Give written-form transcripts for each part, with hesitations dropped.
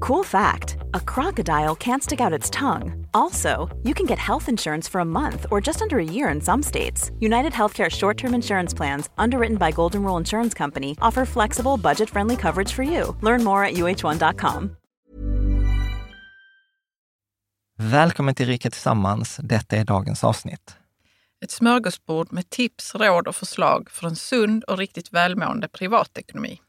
Cool fact, a crocodile can't stick out its tongue. Also, you can get health insurance for a month or just under a year in some states. United Healthcare short-term insurance plans, underwritten by Golden Rule Insurance Company, offer flexible, budget-friendly coverage for you. Learn more at UH1.com. Välkommen till Rika Tillsammans. Detta är dagens avsnitt. Ett smörgåsbord med tips, råd och förslag för en sund och riktigt välmående privatekonomi.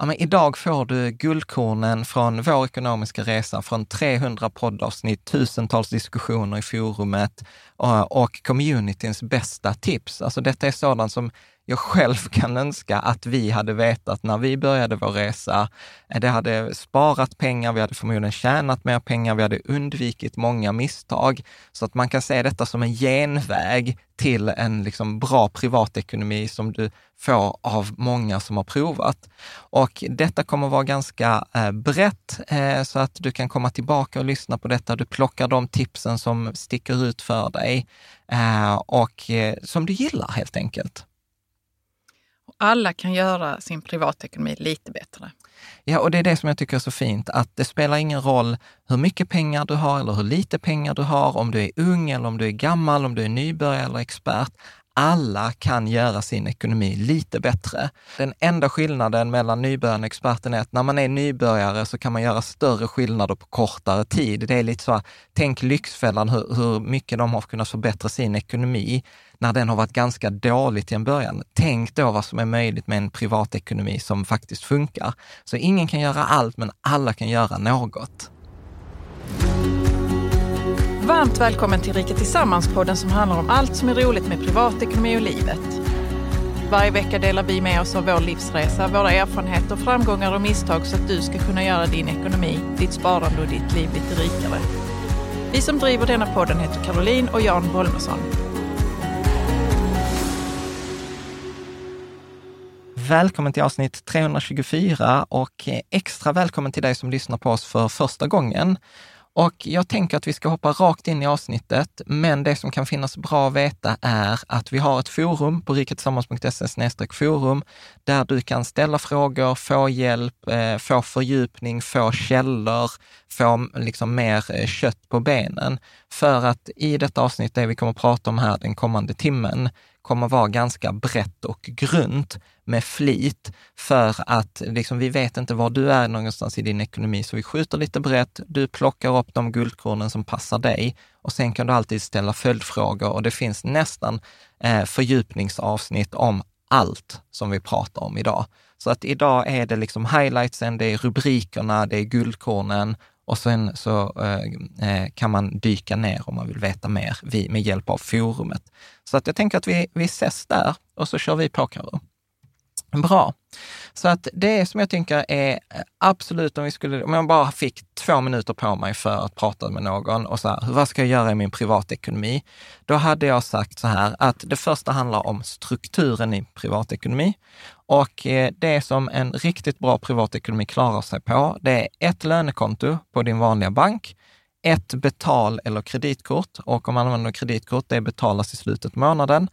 Ja, men idag får du guldkornen från vår ekonomiska resa, från 300 poddavsnitt, tusentals diskussioner i forumet och communityns bästa tips. Alltså detta är sådant som jag själv kan önska att vi hade vetat när vi började vår resa. Det hade sparat pengar, vi hade förmodligen tjänat mer pengar, vi hade undvikit många misstag. Så att man kan se detta som en genväg till en liksom bra privatekonomi som du får av många som har provat. Och detta kommer vara ganska brett så att du kan komma tillbaka och lyssna på detta. Du plockar de tipsen som sticker ut för dig och som du gillar helt enkelt. Alla kan göra sin privatekonomi lite bättre. Ja, och det är det som jag tycker är så fint, att det spelar ingen roll hur mycket pengar du har eller hur lite pengar du har, om du är ung eller om du är gammal, om du är nybörjare eller expert. Alla kan göra sin ekonomi lite bättre. Den enda skillnaden mellan nybörjaren och experten är att när man är nybörjare så kan man göra större skillnader på kortare tid. Det är lite så, tänk Lyxfällan, hur mycket de har kunnat förbättra sin ekonomi när den har varit ganska dålig till en början. Tänk då vad som är möjligt med en privatekonomi som faktiskt funkar. Så ingen kan göra allt, men alla kan göra något. Varmt välkommen till Rika Tillsammans-podden som handlar om allt som är roligt med privatekonomi och livet. Varje vecka delar vi med oss av vår livsresa, våra erfarenheter, framgångar och misstag så att du ska kunna göra din ekonomi, ditt sparande och ditt liv lite rikare. Vi som driver denna podden heter Caroline och Jan Bollmesson. Välkommen till avsnitt 324 och extra välkommen till dig som lyssnar på oss för första gången. Och jag tänker att vi ska hoppa rakt in i avsnittet, men det som kan finnas bra att veta är att vi har ett forum på riketillsammans.se/forum där du kan ställa frågor, få hjälp, få fördjupning, få källor, få liksom mer kött på benen. För att i detta avsnitt, det vi kommer att prata om här den kommande timmen, kommer vara ganska brett och grunt med flit, för att liksom, vi vet inte var du är någonstans i din ekonomi, så vi skjuter lite brett, du plockar upp de guldkornen som passar dig och sen kan du alltid ställa följdfrågor och det finns nästan fördjupningsavsnitt om allt som vi pratar om idag. Så att idag är det liksom highlightsen, det är rubrikerna, det är guldkornen och sen så kan man dyka ner om man vill veta mer med hjälp av forumet. Så att jag tänker att vi ses där och så kör vi på, Karo. Bra. Så att det som jag tänker är absolut, om jag bara fick 2 minuter på mig för att prata med någon och så här, vad ska jag göra i min privatekonomi? Då hade jag sagt så här, att det första handlar om strukturen i privatekonomi. Och det som en riktigt bra privatekonomi klarar sig på, det är ett lönekonto på din vanliga bank, ett betal- eller kreditkort, och om man använder kreditkort, det betalas i slutet av månaden.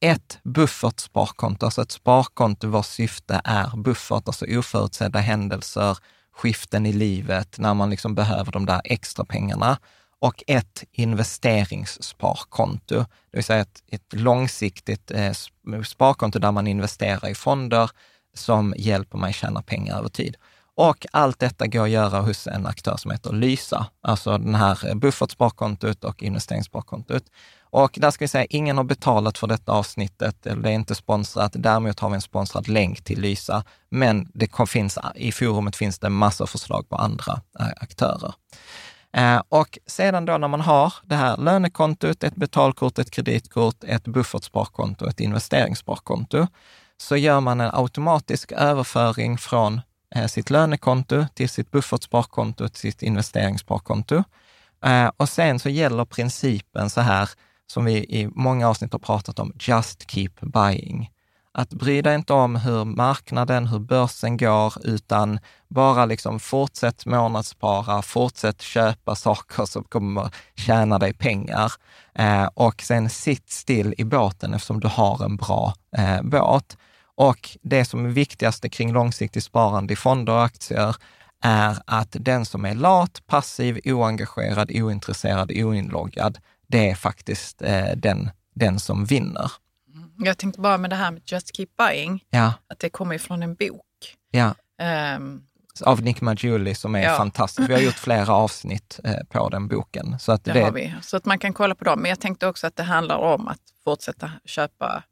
Ett buffertsparkonto, alltså ett sparkonto vars syfte är buffert, alltså oförutsedda händelser, skiften i livet när man liksom behöver de där extra pengarna. Och ett investeringssparkonto, det vill säga ett långsiktigt sparkonto där man investerar i fonder som hjälper mig tjäna pengar över tid. Och allt detta går att göra hos en aktör som heter Lysa. Alltså den här buffertsparkontot och investeringssparkontot. Och där ska vi säga, ingen har betalat för detta avsnittet. Det är inte sponsrat. Däremot har vi en sponsrad länk till Lysa. Men det finns, i forumet finns det massor förslag på andra aktörer. Och sedan då när man har det här lönekontot, ett betalkort, ett kreditkort, ett buffertsparkonto, ett investeringssparkonto, så gör man en automatisk överföring från sitt lönekonto till sitt buffertsparkonto till sitt investeringssparkonto. Och sen så gäller principen så här som vi i många avsnitt har pratat om, just keep buying. Att bry dig inte om hur marknaden, hur börsen går, utan bara liksom fortsätt månadsspara, fortsätt köpa saker som kommer tjäna dig pengar. Och sen sitt still i båten eftersom du har en bra båt. Och det som är viktigaste kring långsiktigt sparande i fonder och aktier är att den som är lat, passiv, oengagerad, ointresserad, oinloggad, det är faktiskt den som vinner. Jag tänkte bara med det här med Just Keep Buying, ja, att det kommer ifrån en bok. Ja. Av Nick Maggiulli som är fantastisk. Vi har gjort flera avsnitt på den boken. Så att det har vi. Så att man kan kolla på dem. Men jag tänkte också att det handlar om att fortsätta köpa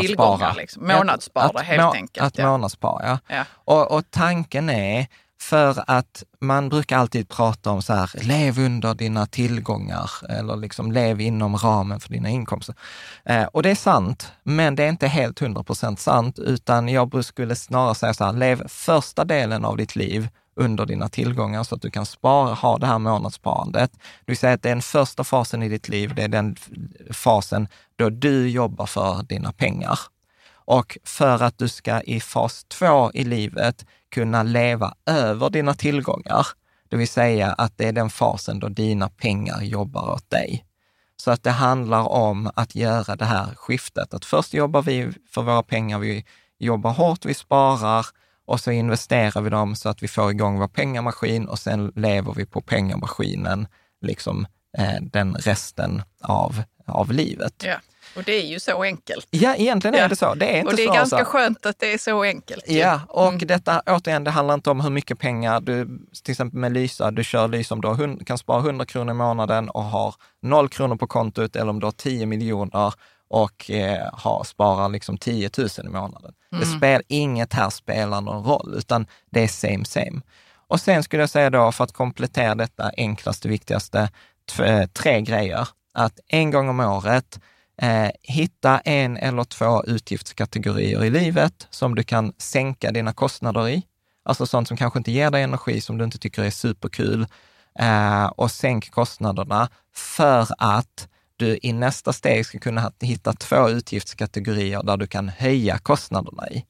tillgångar. Liksom. Månadsspara helt enkelt. Att månadsspara, ja. Och tanken är, för att man brukar alltid prata om så här, lev under dina tillgångar eller liksom lev inom ramen för dina inkomster. Och det är sant, men det är inte helt 100% sant, utan jag skulle snarare säga så här, lev första delen av ditt liv under dina tillgångar så att du kan spara, ha det här månadssparandet. Du säger att det är den första fasen i ditt liv, det är den fasen då du jobbar för dina pengar. Och för att du ska i fas 2 i livet kunna leva över dina tillgångar, det vill säga att det är den fasen då dina pengar jobbar åt dig. Så att det handlar om att göra det här skiftet. Att först jobbar vi för våra pengar, vi jobbar hårt, vi sparar och så investerar vi dem så att vi får igång vår pengamaskin och sen lever vi på pengamaskinen liksom den resten av livet. Ja. Och det är ju så enkelt. Ja, egentligen är det så. Det är inte, och det är så ganska skönt att det är så enkelt. Ja, och detta återigen, det handlar inte om hur mycket pengar du, till exempel med Lysa, du kör Lysa om du kan spara 100 kronor i månaden och har 0 kronor på kontot, eller om du har 10 miljoner och sparar liksom 10 000 i månaden. Mm. Inget här spelar någon roll, utan det är same. Och sen skulle jag säga då, för att komplettera detta enklaste, viktigaste, tre grejer. Att en gång om året hitta en eller två utgiftskategorier i livet som du kan sänka dina kostnader i. Alltså sånt som kanske inte ger dig energi, som du inte tycker är superkul. Och sänk kostnaderna för att du i nästa steg ska kunna hitta två utgiftskategorier där du kan höja kostnaderna i.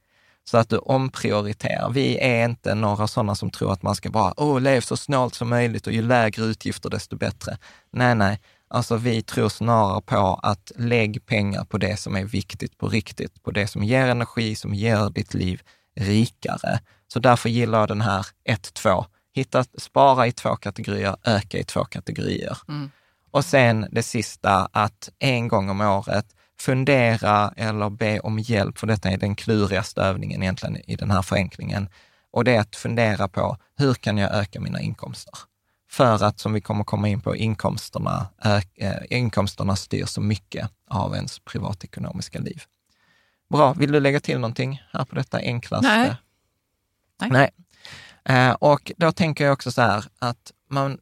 Så att du omprioriterar. Vi är inte några sådana som tror att man ska bara lev så snålt som möjligt och ju lägre utgifter desto bättre. Nej. Alltså vi tror snarare på att lägg pengar på det som är viktigt på riktigt. På det som ger energi, som gör ditt liv rikare. Så därför gillar jag den här 1-2. Spara i 2 kategorier, öka i 2 kategorier. Mm. Och sen det sista, att en gång om året fundera eller be om hjälp. För detta är den klurigaste övningen egentligen i den här förenklingen. Och det är att fundera på, hur kan jag öka mina inkomster? För att, som vi kommer komma in på, inkomsterna styr så mycket av ens privatekonomiska liv. Bra, vill du lägga till någonting här på detta enklaste? Nej. Och då tänker jag också så här, att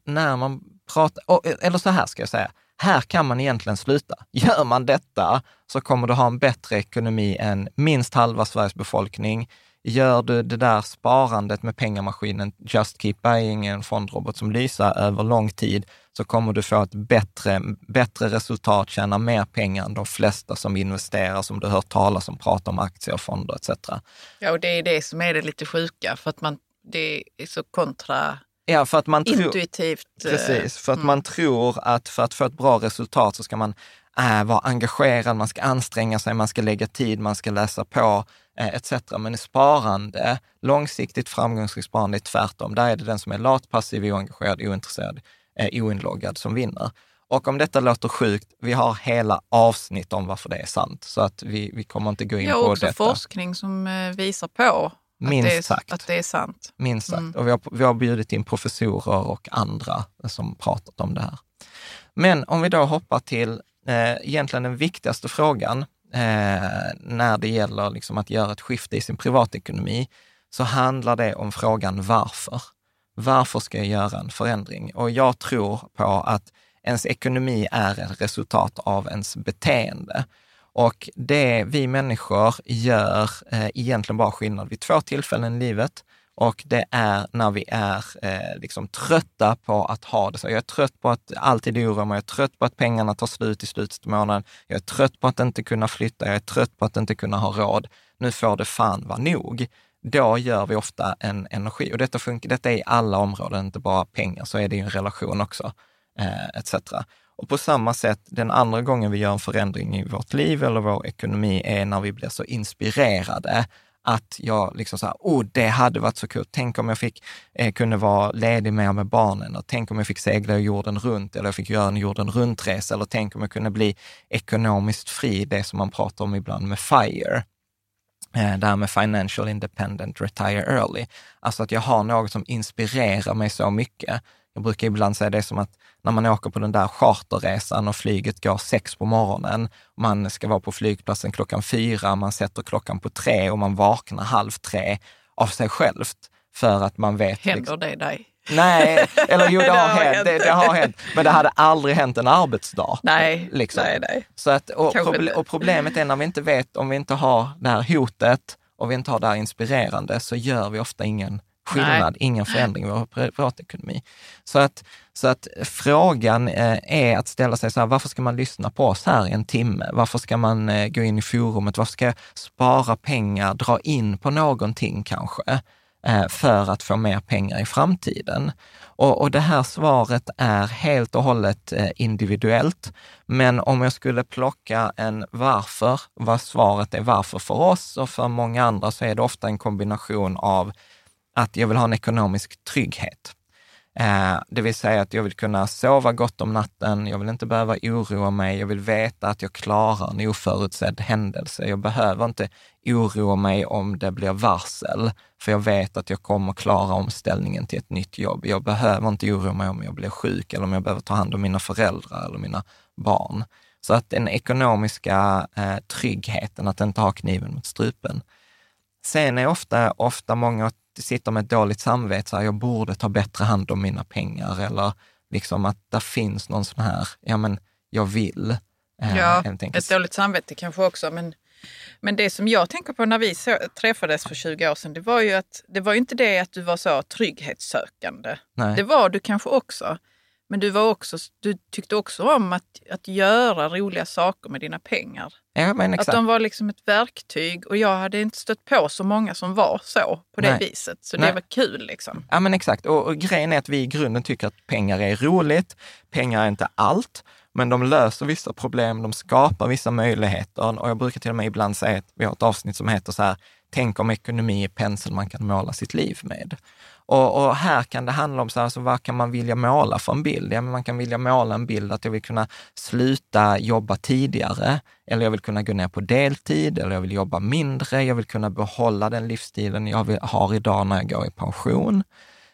när man pratar, eller så här ska jag säga, här kan man egentligen sluta. Gör man detta så kommer du ha en bättre ekonomi än minst halva Sveriges befolkning. Gör du det där sparandet med pengamaskinen, Just Keep Buying, en fondrobot som Lysa, över lång tid, så kommer du få ett bättre resultat, tjäna mer pengar än de flesta som investerar, som du hör talas, som pratar om aktier och fonder etc. Ja, och det är det som är det lite sjuka, för att det är så kontra... Ja, för att man tror, intuitivt. Precis, för att man tror att för att få ett bra resultat så ska man vara engagerad, man ska anstränga sig, man ska lägga tid, man ska läsa på etc. Men sparande, långsiktigt framgångsrikt sparande är tvärtom. Där är det den som är lat, passiv, oengagerad, ointresserad, oinloggad som vinner. Och om detta låter sjukt, vi har hela avsnitt om varför det är sant. Så att vi kommer inte gå in på detta. Det är också forskning som visar på Att det är sant. Minst sagt. Mm. Och vi har bjudit in professorer och andra som pratat om det här. Men om vi då hoppar till egentligen den viktigaste frågan när det gäller liksom att göra ett skifte i sin privatekonomi, så handlar det om frågan varför. Varför ska jag göra en förändring? Och jag tror på att ens ekonomi är ett resultat av ens beteende. Och det vi människor gör egentligen bara skillnad vid 2 tillfällen i livet. Och det är när vi är liksom trötta på att ha det. Så jag är trött på att alltid oroa mig. Jag är trött på att pengarna tar slut i slutet av månaden. Jag är trött på att inte kunna flytta. Jag är trött på att inte kunna ha råd. Nu får det fan vara nog. Då gör vi ofta en energi. Och detta är i alla områden, inte bara pengar. Så är det ju en relation också, etc. Och på samma sätt, den andra gången vi gör en förändring i vårt liv eller vår ekonomi är när vi blir så inspirerade att jag liksom såhär, det hade varit så kul. Tänk om jag fick kunde vara ledig med barnen, och tänk om jag fick segla jorden runt, eller jag fick göra en jorden runtresa, eller tänk om jag kunde bli ekonomiskt fri, det som man pratar om ibland med FIRE. Det här med financial independent, retire early. Alltså att jag har något som inspirerar mig så mycket. Jag brukar ibland säga det som att när man åker på den där charterresan och flyget går 6 på morgonen. Man ska vara på flygplatsen klockan 4, man sätter klockan på 3 och man vaknar 3:30 av sig självt. För att man vet... Händer det dig? Nej, eller jo, det har hänt. Men det hade aldrig hänt en arbetsdag. Nej, liksom. Nej. Så att, och problemet är när vi inte vet, om vi inte har det här hotet och vi inte har det här inspirerande, så gör vi ofta ingen skillnad, ingen förändring i vår privatekonomi. Så att frågan är att ställa sig så här: varför ska man lyssna på oss här i en timme? Varför ska man gå in i forumet? Varför ska jag spara pengar, dra in på någonting kanske, för att få mer pengar i framtiden? Och det här svaret är helt och hållet individuellt. Men om jag skulle plocka en varför, vad svaret är varför för oss och för många andra, så är det ofta en kombination av att jag vill ha en ekonomisk trygghet. Det vill säga att jag vill kunna sova gott om natten. Jag vill inte behöva oroa mig. Jag vill veta att jag klarar en oförutsedd händelse. Jag behöver inte oroa mig om det blir varsel, för jag vet att jag kommer klara omställningen till ett nytt jobb. Jag behöver inte oroa mig om jag blir sjuk, eller om jag behöver ta hand om mina föräldrar eller mina barn. Så att den ekonomiska tryggheten, att inte ha kniven mot strupen. Sen är ofta många sitter med ett dåligt samvete, så här, jag borde ta bättre hand om mina pengar, eller liksom att det finns någon sån här, ja men jag vill. Ett dåligt samvete kanske också, men det som jag tänker på när vi träffades för 20 år sedan, det var ju att, det var ju inte det att du var så trygghetssökande. Nej. Det var du kanske också, men du tyckte också om att göra roliga saker med dina pengar. Ja, men exakt. Att de var liksom ett verktyg, och jag hade inte stött på så många som var så på det viset. Så det var kul liksom. Ja, men exakt. Och grejen är att vi i grunden tycker att pengar är roligt. Pengar är inte allt, men de löser vissa problem, de skapar vissa möjligheter. Och jag brukar till och med ibland säga att vi har ett avsnitt som heter så här: tänk om ekonomi är pensel man kan måla sitt liv med. Och här kan det handla om så här, så vad kan man vilja måla för en bild? Ja, men man kan vilja måla en bild att jag vill kunna sluta jobba tidigare, eller jag vill kunna gå ner på deltid, eller jag vill jobba mindre, jag vill kunna behålla den livsstilen jag har idag när jag går i pension,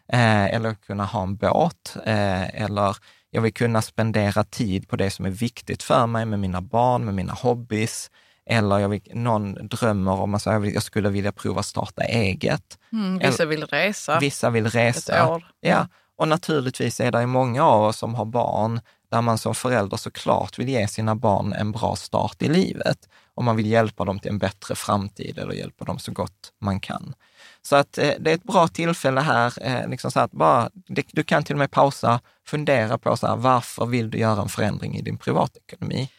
eller kunna ha en båt, eller jag vill kunna spendera tid på det som är viktigt för mig, med mina barn, med mina hobbies. Eller någon drömmer om att jag skulle vilja prova starta eget. Vissa vill resa. Ett år. Ja. Och naturligtvis är det många av oss som har barn där man som förälder såklart vill ge sina barn en bra start i livet. Och man vill hjälpa dem till en bättre framtid, eller hjälpa dem så gott man kan. Så att det är ett bra tillfälle här. Liksom så att du kan till och med pausa, fundera på så här, varför vill du göra en förändring i din privatekonomi?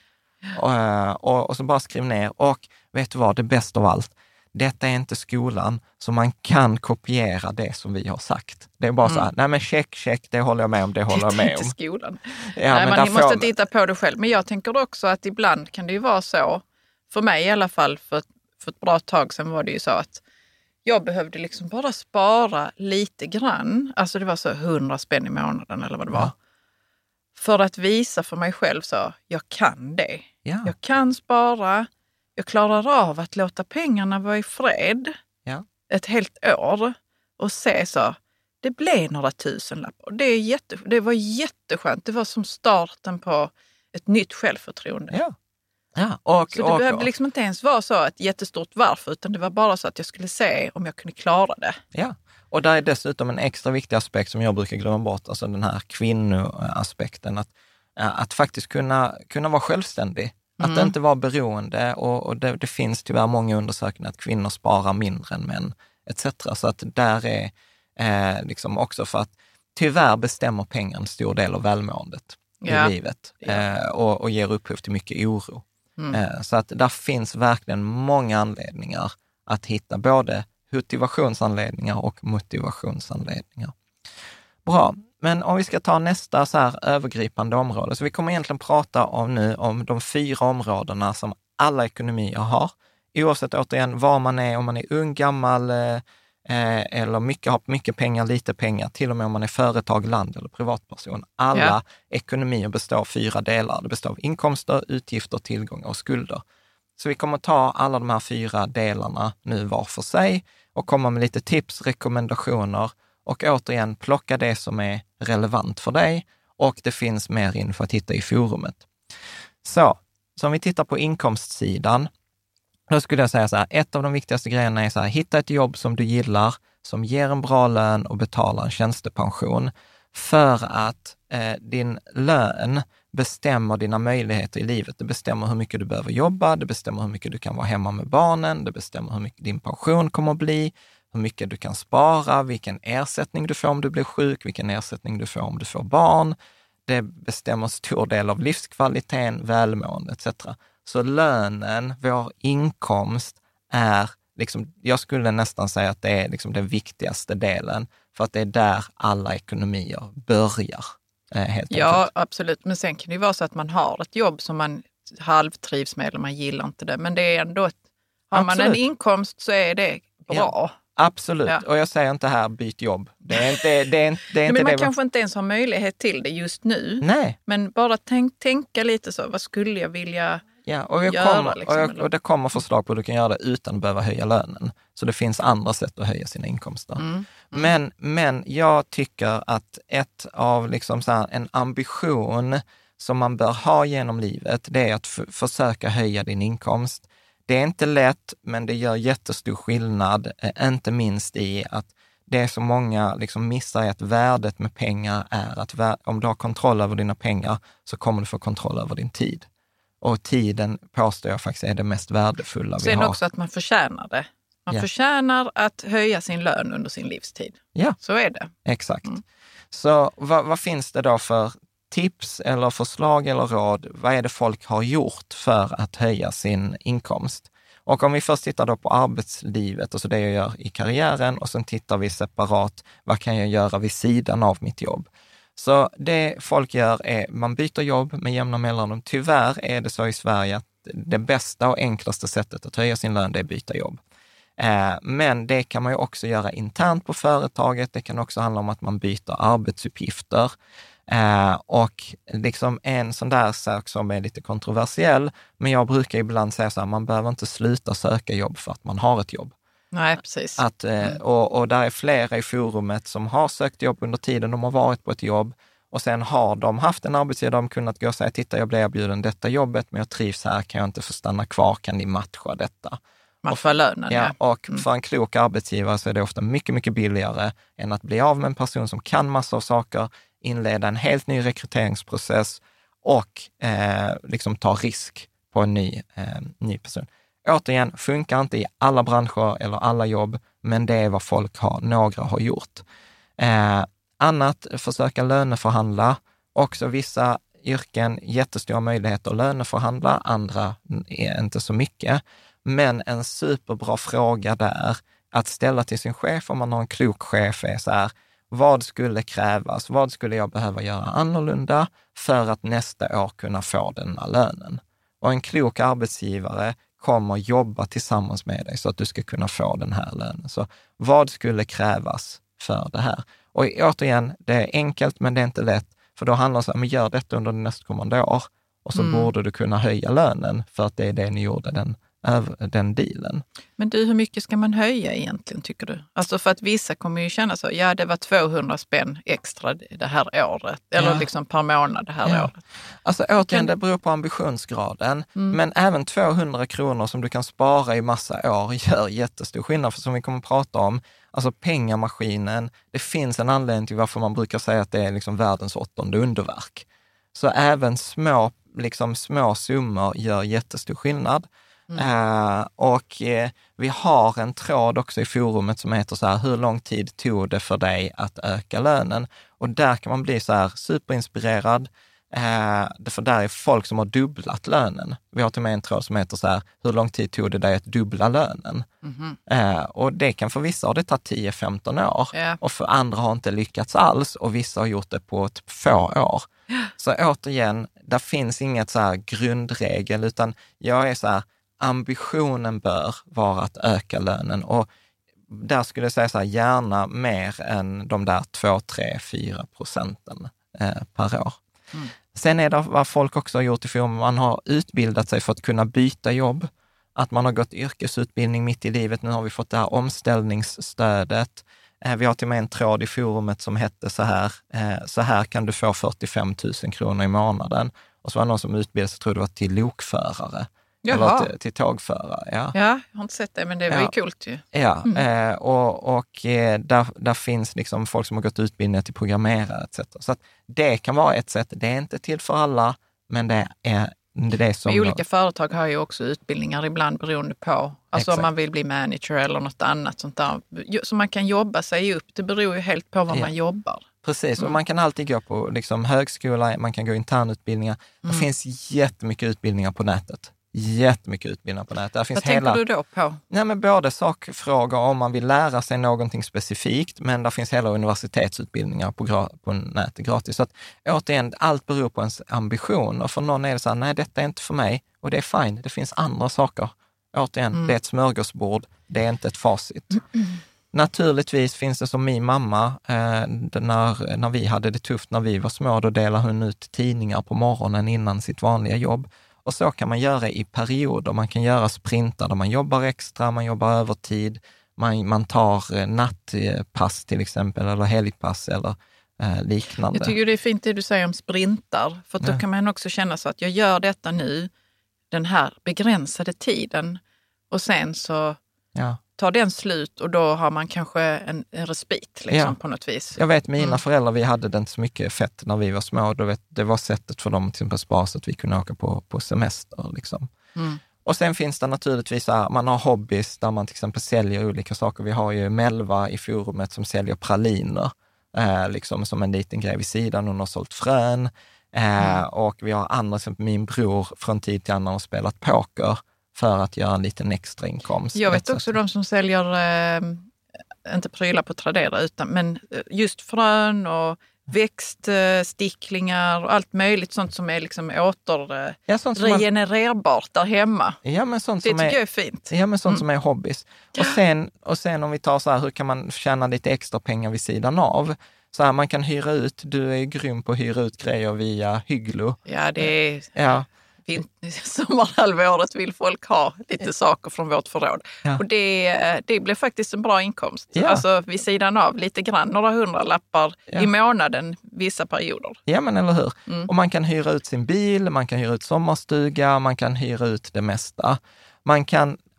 Och så bara skriv ner. Och vet du vad, det bästa av allt, detta är inte skolan, så man kan kopiera det som vi har sagt. Det är bara så här, nej men check, det håller jag med om, det håller jag med om. Det är inte skolan. Ja, nej, men man måste titta på det själv. Men jag tänker också att ibland kan det ju vara så, för mig i alla fall, för ett bra tag sedan var det ju så att jag behövde liksom bara spara lite grann. Alltså det var så 100 spänn i månaden eller vad det var. För att visa för mig själv så, jag kan det. Ja. Jag kan spara. Jag klarar av att låta pengarna vara i fred. Ja. ett helt år och se så, det blev några tusenlappar. Det var jätteskönt. Det var som starten på ett nytt självförtroende. Ja. Ja, det behövde liksom inte ens vara så ett jättestort varför, utan det var bara så att jag skulle se om jag kunde klara det. Ja, och där är dessutom en extra viktig aspekt som jag brukar glömma bort, alltså den här kvinnoaspekten, att faktiskt kunna vara självständig, att inte vara beroende, och det finns tyvärr många undersökningar att kvinnor sparar mindre än män etc. Så att där är liksom också för att tyvärr bestämmer pengar en stor del av välmåendet i livet och ger upphov till mycket oro. Så att där finns verkligen många anledningar att hitta, både motivationsanledningar och motivationsanledningar. Bra, men om vi ska ta nästa så här övergripande område, så vi kommer egentligen prata om nu om de 4 områdena som alla ekonomier har, oavsett återigen var man är, om man är ung, gammal eller har mycket pengar, lite pengar, till och med om man är företag, land eller privatperson. Alla ekonomier består av 4 delar. Det består av inkomster, utgifter, tillgångar och skulder. Så vi kommer ta alla de här 4 delarna nu var för sig och komma med lite tips, rekommendationer och återigen plocka det som är relevant för dig, och det finns mer info att hitta i forumet. Så om vi tittar på inkomstsidan, då skulle jag säga så här, ett av de viktigaste grejerna är så här, hitta ett jobb som du gillar, som ger en bra lön och betalar en tjänstepension, för att din lön bestämmer dina möjligheter i livet. Det bestämmer hur mycket du behöver jobba, det bestämmer hur mycket du kan vara hemma med barnen, det bestämmer hur mycket din pension kommer att bli, hur mycket du kan spara, vilken ersättning du får om du blir sjuk, vilken ersättning du får om du får barn. Det bestämmer stor del av livskvaliteten, välmående etc. Så lönen, vår inkomst, är liksom, jag skulle nästan säga att det är liksom den viktigaste delen, för att det är där alla ekonomier börjar. Ja, absolut. Men sen kan det ju vara så att man har ett jobb som man halvtrivs med eller man gillar inte det. Men det är ändå man en inkomst så är det bra. Ja, absolut. Ja. Och jag säger inte här, byt jobb. Kanske inte ens har möjlighet till det just nu. Nej. Men bara tänka lite så, vad skulle jag vilja... Ja, och det kommer förslag på hur du kan göra det utan att behöva höja lönen. Så det finns andra sätt att höja sina inkomster. Men jag tycker att ett av liksom så här, en ambition som man bör ha genom livet, det är att försöka höja din inkomst. Det är inte lätt, men det gör jättestor skillnad, inte minst i att det som många liksom missar är att värdet med pengar är att om du har kontroll över dina pengar så kommer du få kontroll över din tid. Och tiden, påstår jag faktiskt, är det mest värdefulla vi har. Sen också att man förtjänar det. Man förtjänar att höja sin lön under sin livstid. Ja. Så är det. Exakt. Så vad finns det då för tips eller förslag eller råd? Vad är det folk har gjort för att höja sin inkomst? Och om vi först tittar då på arbetslivet, och så det jag gör i karriären, och sen tittar vi separat, vad kan jag göra vid sidan av mitt jobb? Så det folk gör är, man byter jobb med jämna mellanrum. Tyvärr är det så i Sverige att det bästa och enklaste sättet att höja sin lön, det är att byta jobb. Men det kan man ju också göra internt på företaget. Det kan också handla om att man byter arbetsuppgifter. Och liksom en sån där sak som är lite kontroversiell, men jag brukar ibland säga så här, man behöver inte sluta söka jobb för att man har ett jobb. Nej, precis. Och där är flera i forumet som har sökt jobb under tiden de har varit på ett jobb, och sen har de haft en arbetsgivare de kunnat gå och säga, titta, jag blev erbjuden detta jobbet men jag trivs här, kan jag inte få stanna kvar, kan ni matcha detta? Matcha lönen. Och för en klok arbetsgivare så är det ofta mycket, mycket billigare än att bli av med en person som kan massor av saker, inleda en helt ny rekryteringsprocess och liksom ta risk på en ny person. Återigen, funkar inte i alla branscher eller alla jobb, men det är vad folk har, några har gjort. Annat, försöka löneförhandla. Också vissa yrken, jättestora möjligheter att löneförhandla, andra är inte så mycket. Men en superbra fråga där, att ställa till sin chef, om man har en klok chef, är så här, vad skulle krävas, vad skulle jag behöva göra annorlunda för att nästa år kunna få den här lönen? Och en klok arbetsgivare kommer jobba tillsammans med dig så att du ska kunna få den här lönen. Så vad skulle krävas för det här? Och återigen, det är enkelt men det är inte lätt. För då handlar det om att gör detta under nästkommande år, och så borde du kunna höja lönen för att det är det ni gjorde den över den dealen. Men du, hur mycket ska man höja egentligen tycker du? Alltså för att vissa kommer ju känna så, ja det var 200 spänn extra det här året. Eller liksom per månad det här året. Alltså återigen, det beror på ambitionsgraden. Mm. Men även 200 kronor som du kan spara i massa år gör jättestor skillnad. För som vi kommer att prata om, alltså pengamaskinen, det finns en anledning till varför man brukar säga att det är liksom världens 8:e underverk. Så även små summor gör jättestor skillnad. Och vi har en tråd också i forumet som heter så här, hur lång tid tog det för dig att öka lönen? Och där kan man bli så här superinspirerad, för där är folk som har dubblat lönen. Vi har till och med en tråd som heter så här, hur lång tid tog det dig att dubbla lönen? Och det kan för vissa har det tagit 10-15 år och för andra har inte lyckats alls och vissa har gjort det på ett få år. Så återigen, där finns inget så här grundregel, utan jag är så här, ambitionen bör vara att öka lönen, och där skulle jag säga så här, gärna mer än de där 2-4% per år. Mm. Sen är det vad folk också har gjort i form, man har utbildat sig för att kunna byta jobb, att man har gått yrkesutbildning mitt i livet, nu har vi fått det här omställningsstödet. Vi har till och med en tråd i forumet som hette så här kan du få 45 000 kronor i månaden. Och så var det någon som utbildade sig, tror det var till lokförare. Jaha. Eller till tågförare. Ja, jag har inte sett det, men det var ju kul ju. Ja, och där finns liksom folk som har gått utbildningar till programmerare etc. Så att det kan vara ett sätt, det är inte till för alla, men det är det som... Men olika företag har ju också utbildningar ibland beroende på, alltså om man vill bli manager eller något annat sånt där. Så man kan jobba sig upp, det beror ju helt på vad man jobbar. Precis, och man kan alltid gå på liksom, högskola, man kan gå internutbildningar. Det finns jättemycket utbildningar på nätet. Där finns tänker du då på? Nej, men både sakfrågor om man vill lära sig någonting specifikt, men där finns hela universitetsutbildningar på nätet gratis. Så att återigen, allt beror på ens ambition. Och för någon är det så här, nej detta är inte för mig. Och det är fine, det finns andra saker. Återigen, det är ett smörgåsbord, det är inte ett facit. Naturligtvis finns det som min mamma, när vi hade det tufft när vi var små, då delade hon ut tidningar på morgonen innan sitt vanliga jobb. Och så kan man göra i perioder. Man kan göra sprintar där man jobbar extra, man jobbar övertid, man tar nattpass till exempel, eller helgpass eller liknande. Jag tycker det är fint det du säger om sprintar, för då kan man också känna så att jag gör detta nu, den här begränsade tiden, och sen så tar den slut och då har man kanske en respit liksom, på något vis. Jag vet mina föräldrar, vi hade det inte så mycket fett när vi var små. Det var sättet för dem till exempel att vi kunde åka på semester. Liksom. Mm. Och sen finns det naturligtvis, man har hobbies där man till exempel säljer olika saker. Vi har ju Melva i forumet som säljer praliner liksom, som en liten grej vid sidan. Hon har sålt frön och vi har andra, min bror från tid till annan har spelat poker för att göra en liten extra inkomst. Jag vet också de som säljer, inte prylar på Tradera, utan, men just frön och växtsticklingar och allt möjligt, sånt som är liksom regenererbart där hemma. Ja, men sånt det som tycker jag är fint. Ja, men sånt som är hobbies. Och sen om vi tar så här, hur kan man tjäna lite extra pengar vid sidan av? Så här, man kan hyra ut, du är grym på att hyra ut grejer via Hygglo. Ja, det är... Ja. Sommarhalvåret vill folk ha lite saker från vårt förråd. Ja. Och det blev faktiskt en bra inkomst. Ja. Alltså vid sidan av lite grann, några hundralappar i månaden, vissa perioder. Ja, men eller hur? Mm. Och man kan hyra ut sin bil, man kan hyra ut sommarstuga, man kan hyra ut det mesta.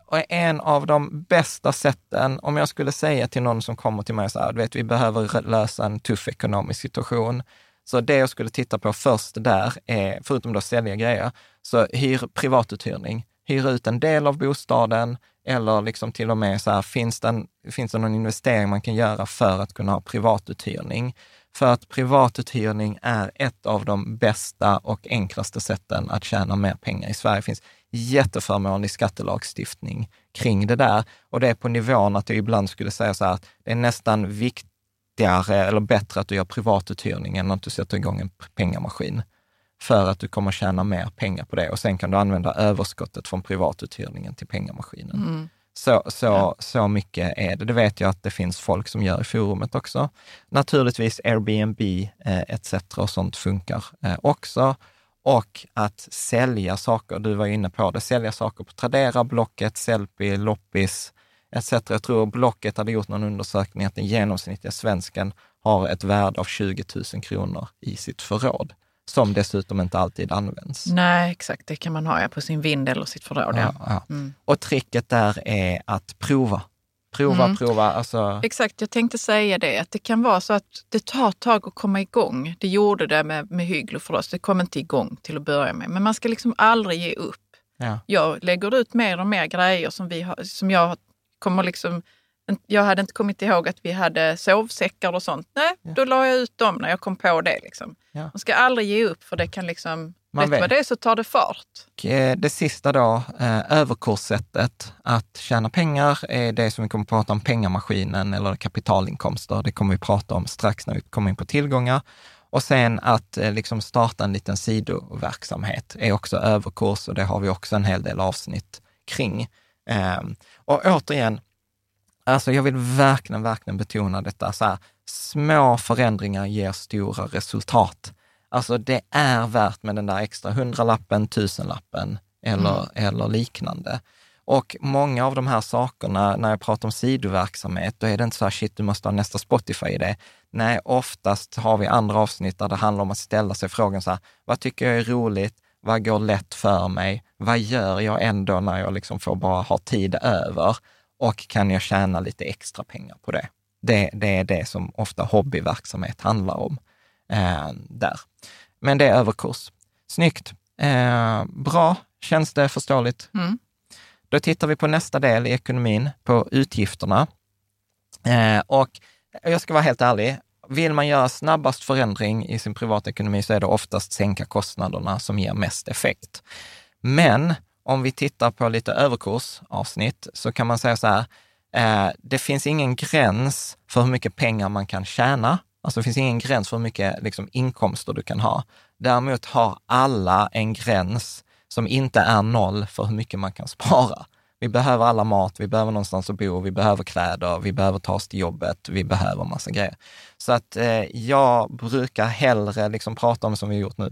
Och en av de bästa sätten, om jag skulle säga till någon som kommer till mig så här, du vet, vi behöver lösa en tuff ekonomisk situation. Så det jag skulle titta på först där är, förutom då sälja grejer, så privatuthyrning. Hyra ut en del av bostaden, eller liksom till och med så här, finns det någon investering man kan göra för att kunna ha privatuthyrning? För att privatuthyrning är ett av de bästa och enklaste sätten att tjäna mer pengar i Sverige. Det finns jätteförmånlig skattelagstiftning kring det där. Och det är på nivån att jag ibland skulle säga så här, att det är nästan viktigt eller bättre att du gör privatuthyrning än att du sätter igång en pengamaskin, för att du kommer tjäna mer pengar på det, och sen kan du använda överskottet från privatuthyrningen till pengamaskinen. Så mycket är det. Det vet jag att det finns folk som gör i forumet också. Naturligtvis Airbnb etc. och sånt funkar också. Och att sälja saker, du var inne på det, sälja saker på Tradera, Blocket, Sellpy, Loppis etc. Jag tror Blocket hade gjort någon undersökning att den genomsnittliga svensken har ett värde av 20 000 kronor i sitt förråd. Som dessutom inte alltid används. Nej, exakt. Det kan man ha på sin vind eller sitt förråd. Ja. Ja, ja. Mm. Och tricket där är att prova. Prova. Alltså... Exakt, jag tänkte säga det. Att det kan vara så att det tar tag att komma igång. Det gjorde det med Hygglo för oss. Det kom inte igång till att börja med. Men man ska liksom aldrig ge upp. Ja. Jag lägger ut mer och mer grejer som jag kommer liksom... Jag hade inte kommit ihåg att vi hade sovsäckar och sånt. Nej, ja. Då la jag ut dem när jag kom på det. Liksom. Ja. Man ska aldrig ge upp för det kan liksom... Man vet vad det är så tar det fart. Och det sista då, överkurssättet att tjäna pengar är det som vi kommer att prata om, pengamaskinen eller kapitalinkomster. Det kommer vi prata om strax när vi kommer in på tillgångar. Och sen att liksom starta en liten sidoverksamhet är också överkurs och det har vi också en hel del avsnitt kring. Och återigen, alltså jag vill verkligen betona detta. Så här, små förändringar ger stora resultat. Alltså det är värt med den där extra 100-lappen, 1000-lappen eller liknande. Och många av de här sakerna, när jag pratar om sidoverksamhet, då är det inte så här, shit, du måste ha nästa Spotify-idé. Nej, oftast har vi andra avsnitt där det handlar om att ställa sig frågan så här, vad tycker jag är roligt? Vad går lätt för mig? Vad gör jag ändå när jag liksom får bara ha tid över? Och kan jag tjäna lite extra pengar på det? Det är det som ofta hobbyverksamhet handlar om. Där. Men det är överkurs. Snyggt. Bra. Känns det förståeligt? Mm. Då tittar vi på nästa del i ekonomin, på utgifterna. Och jag ska vara helt ärlig. Vill man göra snabbast förändring i sin privatekonomi så är det oftast sänka kostnaderna som ger mest effekt. Men om vi tittar på lite överkursavsnitt så kan man säga så här. Det finns ingen gräns för hur mycket pengar man kan tjäna. Alltså det finns ingen gräns för hur mycket liksom, inkomster du kan ha. Däremot har alla en gräns som inte är noll för hur mycket man kan spara. Vi behöver alla mat, vi behöver någonstans att bo, vi behöver kläder, vi behöver ta oss till jobbet, vi behöver massa grejer. Så att jag brukar hellre liksom, prata om som vi gjort nu.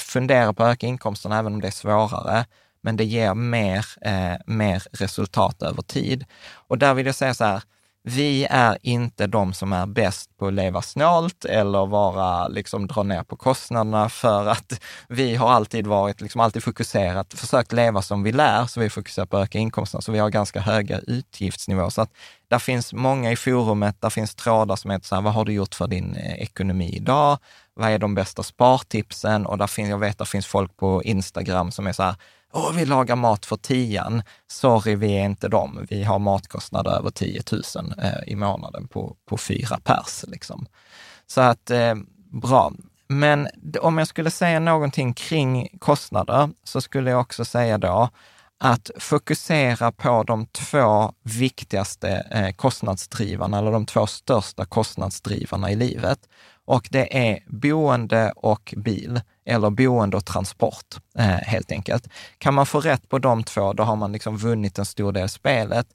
Fundera på att öka inkomsterna även om det är svårare. Men det ger mer resultat över tid. Och där vill jag säga så här. Vi är inte de som är bäst på att leva snålt eller vara, liksom, dra ner på kostnaderna för att vi har alltid varit, liksom, alltid fokuserat, försökt leva som vi lär så vi fokuserar på att öka inkomsterna så vi har ganska höga utgiftsnivåer. Så att där finns många i forumet, där finns trådar som heter så här, vad har du gjort för din ekonomi idag? Vad är de bästa spartipsen? Och där finns, jag vet, där finns folk på Instagram som är så här, vi lagar mat för 10. Sorry, vi är inte dem. Vi har matkostnader över 10 000 i månaden på 4 pers. Liksom. Så att, bra. Men om jag skulle säga någonting kring kostnader så skulle jag också säga då att fokusera på de 2 viktigaste kostnadsdrivarna eller de 2 största kostnadsdrivarna i livet. Och det är boende och bil, eller boende och transport helt enkelt. Kan man få rätt på de 2, då har man liksom vunnit en stor del av spelet.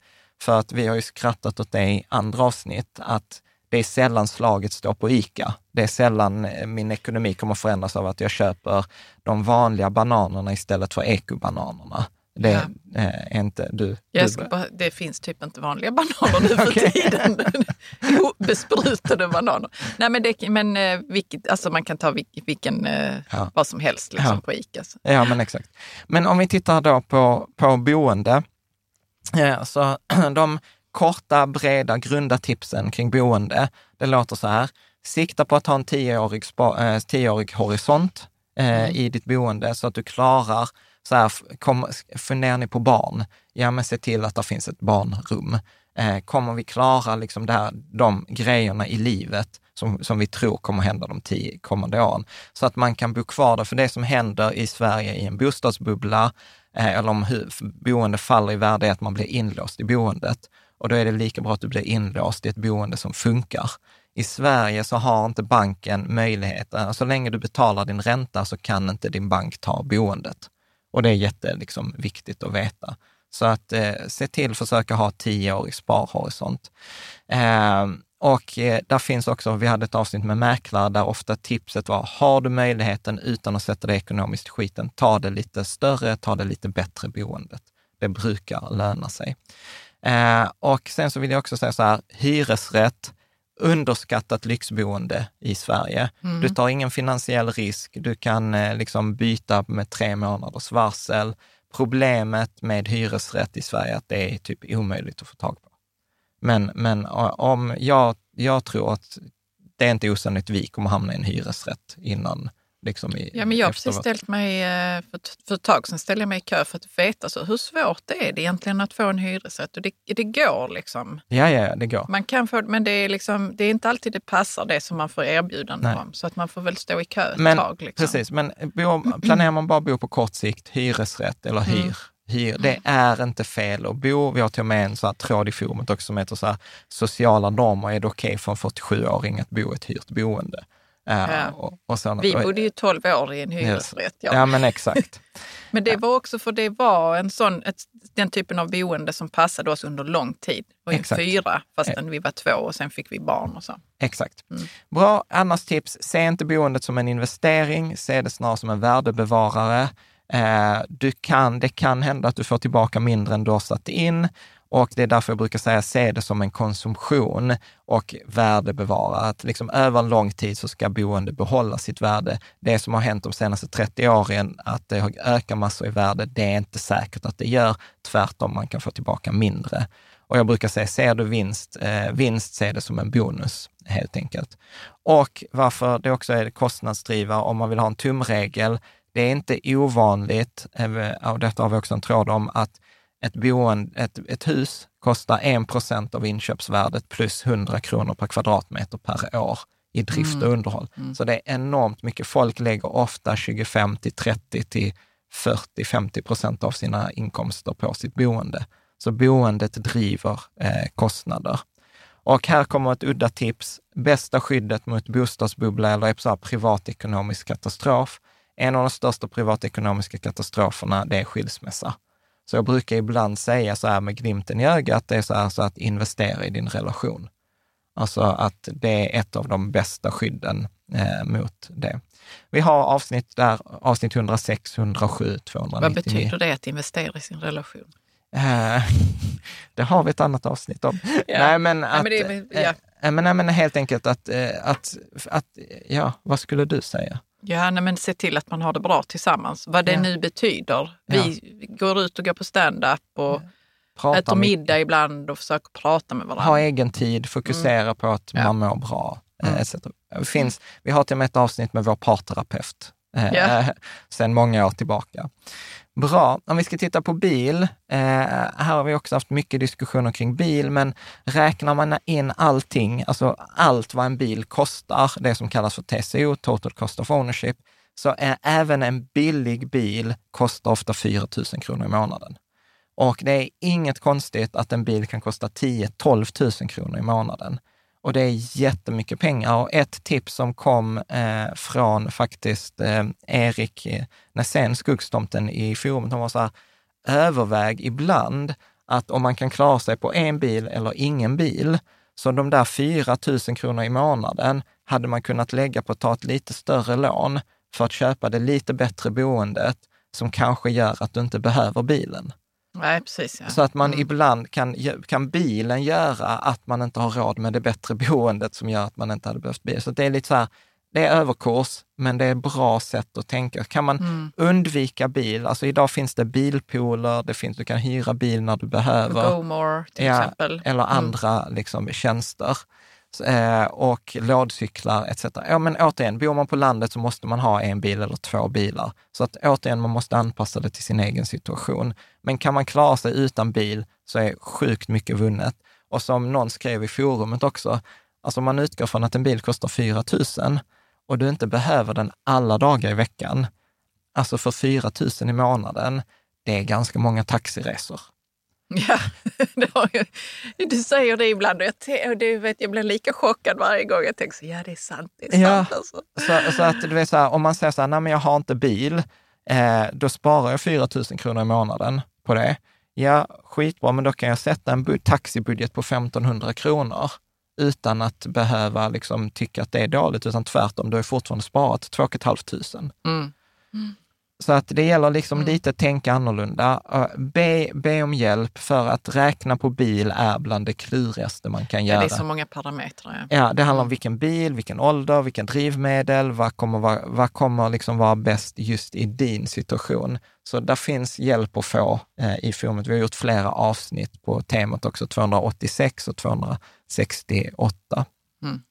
För att vi har ju skrattat åt det i andra avsnitt, att det är sällan slaget står på ICA. Det är sällan min ekonomi kommer förändras av att jag köper de vanliga bananerna istället för ekobananerna. Det, ja. Inte, du ska bara, det finns typ inte vanliga bananer nu för tiden. Besprutade bananer. Nej, men vilket, alltså man kan ta vilken, ja. Vad som helst liksom, ja. På ICA. Så. Ja, men exakt. Men om vi tittar då på boende. Så de korta, breda, grunda tipsen kring boende. Det låter så här. Sikta på att ha en 10-årig horisont i ditt boende så att du klarar. Så här, funderar ni på barn? Ja, men se till att det finns ett barnrum. Kommer vi klara liksom de grejerna i livet som vi tror kommer hända de 10 kommande åren? Så att man kan bo kvar där. För det som händer i Sverige i en bostadsbubbla eller om hur boende faller i värde är att man blir inlåst i boendet. Och då är det lika bra att du blir inlåst i ett boende som funkar. I Sverige så har inte banken möjligheten. Så länge du betalar din ränta så kan inte din bank ta boendet. Och det är viktigt att veta. Så att se till att försöka ha 10-årig sparhorisont. Och där finns också, vi hade ett avsnitt med mäklare där ofta tipset var, har du möjligheten utan att sätta det ekonomiskt i skiten, ta det lite större, ta det lite bättre boendet. Det brukar löna sig. Och sen så vill jag också säga så här, hyresrätt, underskattat lyxboende i Sverige. Mm. Du tar ingen finansiell risk, du kan liksom byta med 3 månaders varsel. Problemet med hyresrätt i Sverige är att det är typ omöjligt att få tag på. Men om jag tror att det är inte osannolikt vi kommer hamna i en hyresrätt innan. Liksom ja, men jag har precis ställt mig, för ett tag sedan ställde jag mig i kö för att veta så, hur svårt det är egentligen att få en hyresrätt. Och det går liksom. Ja, det går. Man kan få, men det är, liksom, det är inte alltid det passar det som man får erbjudande om. Så att man får väl stå i kö ett tag. Liksom. Precis, men planerar man bara bo på kort sikt, hyresrätt eller hyr. Det är inte fel att bo. Vi har till och med en så här tråd i forumet också som heter så här, sociala normer, är det okej för en 47-åring att bo i ett hyrt boende? Ja. Och vi bodde ju 12 år i en hyresrätt. Yes. Ja, men exakt. Men det var också för det var en sån, den typen av boende som passade oss under lång tid. Och en 4, fastän vi var 2 och sen fick vi barn och så. Exakt. Mm. Bra, annars tips. Se inte boendet som en investering. Se det snarare som en värdebevarare. Det kan hända att du får tillbaka mindre än du har satt in. Och det är därför jag brukar säga, se det som en konsumtion och värdebevara. Att liksom över en lång tid så ska boende behålla sitt värde. Det som har hänt de senaste 30 åren, att det ökar massor i värde, det är inte säkert att det gör. Tvärtom, man kan få tillbaka mindre. Och jag brukar säga, ser du vinst ser det som en bonus helt enkelt. Och varför det också är kostnadsdriva, om man vill ha en tumregel, det är inte ovanligt, och detta har vi också en tråd om, att ett hus kostar 1% av inköpsvärdet plus 100 kronor per kvadratmeter per år i drift och underhåll. Mm. Så det är enormt mycket. Folk lägger ofta 25-30-40-50% av sina inkomster på sitt boende. Så boendet driver kostnader. Och här kommer ett udda tips. Bästa skyddet mot bostadsbubbla eller privatekonomisk katastrof. En av de största privatekonomiska katastroferna, det är skilsmässa. Så jag brukar ibland säga så här med glimten i ögat, det är så att investera i din relation. Alltså att det är ett av de bästa skydden mot det. Vi har avsnitt där, avsnitt 106, 107, 299. Vad betyder det att investera i sin relation? Det har vi ett annat avsnitt om. Ja. Men helt enkelt att vad skulle du säga? Ja, men se till att man har det bra tillsammans. Vad det nu betyder. Vi går ut och går på stand-up och äter middag ibland och försöker prata med varandra. Ha egen tid, fokusera på att man mår bra. Vi har till och med ett avsnitt med vår parterapeut sen många år tillbaka. Bra, om vi ska titta på bil, här har vi också haft mycket diskussioner kring bil, men räknar man in allting, alltså allt vad en bil kostar, det som kallas för TCO, Total Cost of Ownership, så är även en billig bil kostar ofta 4 000 kronor i månaden. Och det är inget konstigt att en bil kan kosta 10-12 000 kronor i månaden. Och det är jättemycket pengar. Och ett tips som kom från faktiskt Erik Nessén, skuggstomten i forumet, han var så här, överväg ibland att om man kan klara sig på en bil eller ingen bil, så de där 4 000 kronor i månaden hade man kunnat lägga på att ta ett lite större lån för att köpa det lite bättre boendet som kanske gör att du inte behöver bilen. Nej, precis, ja. Så att man ibland kan bilen göra att man inte har råd med det bättre boendet som gör att man inte hade behövt bil. Så det är lite så här, det är överkurs, men det är ett bra sätt att tänka. Kan man undvika bil? Alltså idag finns det bilpooler, du kan hyra bil när du behöver. GoMore till exempel. Eller andra liksom, tjänster. Och lådcyklar etc. Ja, men återigen, bor man på landet så måste man ha en bil eller 2 bilar. Så att återigen, man måste anpassa det till sin egen situation. Men kan man klara sig utan bil så är sjukt mycket vunnet. Och som någon skrev i forumet också, alltså om man utgår från att en bil kostar 4 000 och du inte behöver den alla dagar i veckan, alltså för 4 000 i månaden, det är ganska många taxiresor. Ja, du säger det ibland och jag blir lika chockad varje gång jag tänker så, ja det är sant alltså. Så att du vet så här, om man säger så här, nej men jag har inte bil, då sparar jag 4 000 kronor i månaden på det. Ja, skitbra, men då kan jag sätta en taxibudget på 1500 kronor utan att behöva liksom tycka att det är dåligt, utan tvärtom, du har fortfarande sparat 2 500. Mm. Mm. Så att det gäller liksom lite tänka annorlunda. Be om hjälp, för att räkna på bil är bland det klurigaste man kan göra. Det är så många parametrar. Ja, det handlar om vilken bil, vilken ålder, vilken drivmedel, vad kommer liksom vara bäst just i din situation. Så där finns hjälp att få i forumet. Vi har gjort flera avsnitt på temat också, 286 och 268. Mm.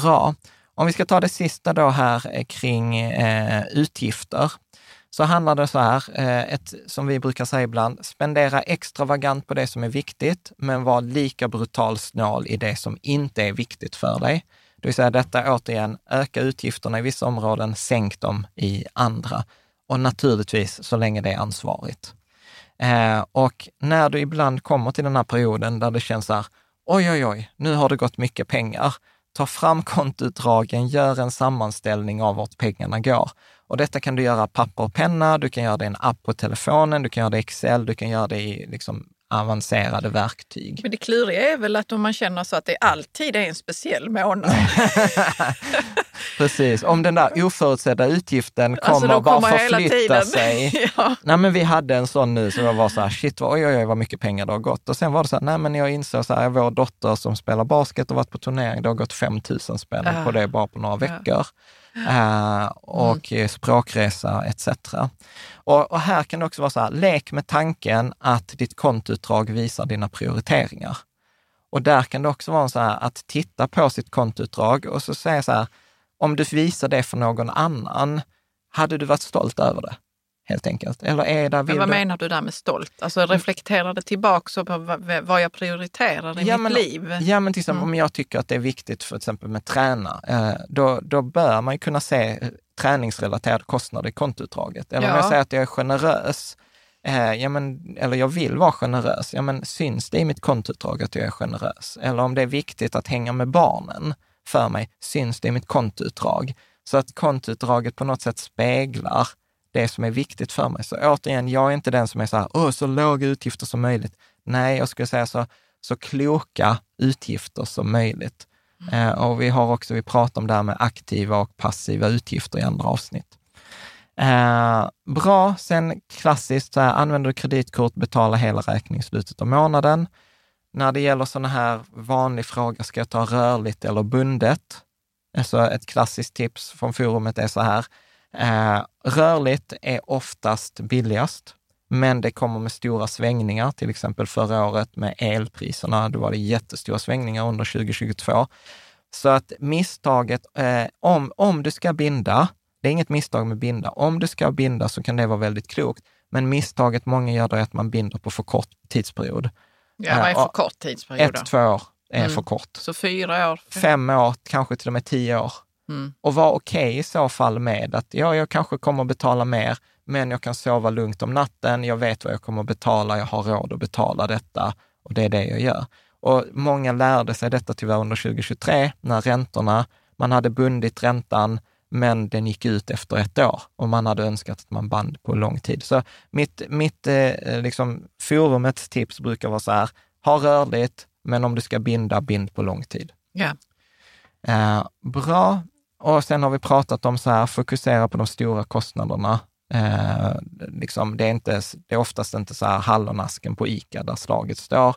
Bra. Om vi ska ta det sista då här kring utgifter, så handlar det så här, som vi brukar säga ibland, spendera extravagant på det som är viktigt, men var lika brutal snål i det som inte är viktigt för dig. Det vill säga detta återigen, öka utgifterna i vissa områden, sänk dem i andra. Och naturligtvis så länge det är ansvarigt. Och när du ibland kommer till den här perioden där det känns så här, oj, nu har det gått mycket pengar. Ta fram kontoutdragen, gör en sammanställning av vart pengarna går. Och detta kan du göra papper och penna, du kan göra det i en app på telefonen, du kan göra det i Excel, du kan göra det i liksom avancerade verktyg. Men det kluriga är väl att om man känner så att det alltid är en speciell månad. Precis, om den där oförutsedda utgiften kommer bara förflytta sig. Ja. Nej, men vi hade en sån nu som så var så här, shit, oj, vad mycket pengar det har gått. Och sen var det så här, nej men jag insåg så här, vår dotter som spelar basket och varit på turnering, det har gått 5 000 spänn på det bara på några veckor. Och språkresa etc. Och här kan det också vara så här, lek med tanken att ditt kontoutdrag visar dina prioriteringar. Och där kan det också vara så här att titta på sitt kontoutdrag och så säga så här, om du visar det för någon annan, hade du varit stolt över det? Helt enkelt. Eller är det, men vad menar du där med stolt? Alltså reflektera det tillbaka på vad jag prioriterar i mitt liv. Ja, men till exempel om jag tycker att det är viktigt för exempel med träna, då bör man ju kunna se träningsrelaterade kostnader i kontoutdraget. Eller om jag säger att jag är generös, eller jag vill vara generös, syns det i mitt kontoutdrag att jag är generös? Eller om det är viktigt att hänga med barnen för mig, syns det i mitt kontoutdrag? Så att kontoutdraget på något sätt speglar det som är viktigt för mig. Så återigen, jag är inte den som är så här, så låga utgifter som möjligt. Nej, jag skulle säga så kloka utgifter som möjligt. Och vi pratar om det här med aktiva och passiva utgifter i andra avsnitt. Bra, sen klassiskt så här, använder du kreditkort, betala hela räkningen i slutet av månaden. När det gäller sådana här vanlig fråga, ska jag ta rörligt eller bundet? Alltså ett klassiskt tips från forumet är så här, rörligt är oftast billigast, men det kommer med stora svängningar. Till exempel förra året med elpriserna, då var det jättestora svängningar under 2022. Så att misstaget, om du ska binda, det är inget misstag med binda, om du ska binda så kan det vara väldigt klokt, men misstaget många gör då är att man binder på för kort tidsperiod. Ja, vad är för kort tidsperiod? 1-2 år är för kort. Så 4 år? 5 år, kanske till och med 10 år. Mm. Och var okej i så fall med att jag kanske kommer att betala mer, men jag kan sova lugnt om natten, jag vet vad jag kommer att betala, jag har råd att betala detta och det är det jag gör. Och många lärde sig detta tyvärr under 2023 när man hade bundit räntan, men den gick ut efter 1 år och man hade önskat att man band på lång tid. Så mitt forumets tips brukar vara så här, ha rörligt, men om du ska binda, bind på lång tid. Ja. Bra. Och sen har vi pratat om så här, fokusera på de stora kostnaderna. Det är oftast inte så här hallonasken på ICA där slaget står.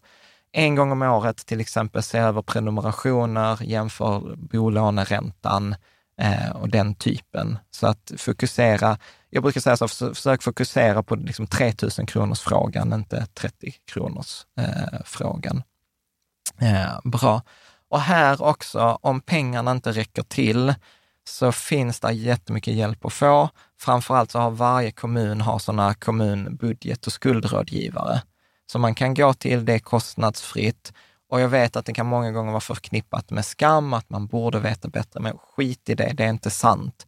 En gång om året till exempel se över prenumerationer, jämför bolåneräntan och den typen. Så att fokusera, jag brukar säga så, försök fokusera på liksom 3000 kronors frågan, inte 30 kronors frågan. Bra. Och här också, om pengarna inte räcker till så finns det jättemycket hjälp att få. Framförallt så har varje kommun sådana kommunbudget- och skuldrådgivare. Så man kan gå till det kostnadsfritt. Och jag vet att det kan många gånger vara förknippat med skam, att man borde veta bättre, men skit i det, det är inte sant.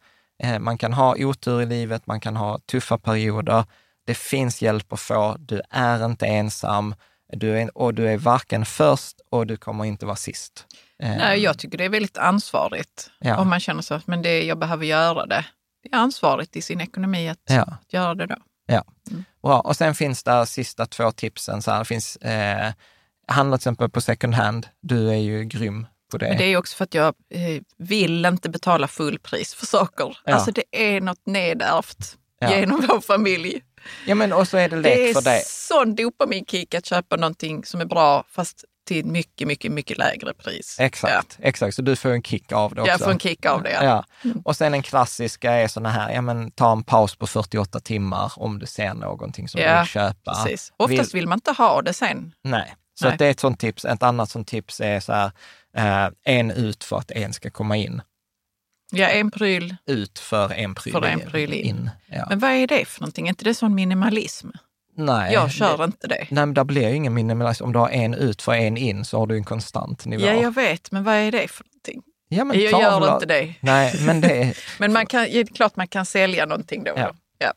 Man kan ha otur i livet, man kan ha tuffa perioder. Det finns hjälp att få, du är inte ensam. Du är varken först och du kommer inte vara sist. Nej, jag tycker det är väldigt ansvarigt. Ja. Om man känner så att jag behöver göra det. Det är ansvarigt i sin ekonomi att göra det då. Ja, bra. Och sen finns det sista 2 tipsen. Så här, det finns handla till exempel på second hand. Du är ju grym på det. Men det är också för att jag vill inte betala fullpris för saker. Ja. Alltså det är något nedärvt genom vår familj. Ja, men och så är det lätt för dig. Det är sån dopaminkick att köpa någonting som är bra fast till mycket, mycket, mycket lägre pris. Exakt, exakt. Så du får en kick av det också. Jag får en kick av det, ja. Mm. Och sen en klassiska är såna här, ja men ta en paus på 48 timmar om du ser någonting som du vill köpa. Precis. Oftast vill man inte ha det sen. Nej. Så att det är ett sånt tips. Ett annat sånt tips är så här, en ut för att en ska komma in. Ja, en pryl. Ut för en pryl in. Ja. Men vad är det för någonting? Är inte det sån minimalism? Nej. Jag kör inte det. Nej, men det blir ju ingen minimalism. Om du har en ut för en in så har du en konstant nivå. Ja, jag vet. Men vad är det för någonting? Ja, men jag gör inte det. Nej, men det men man kan, klart man kan sälja någonting då. Ja. Ja.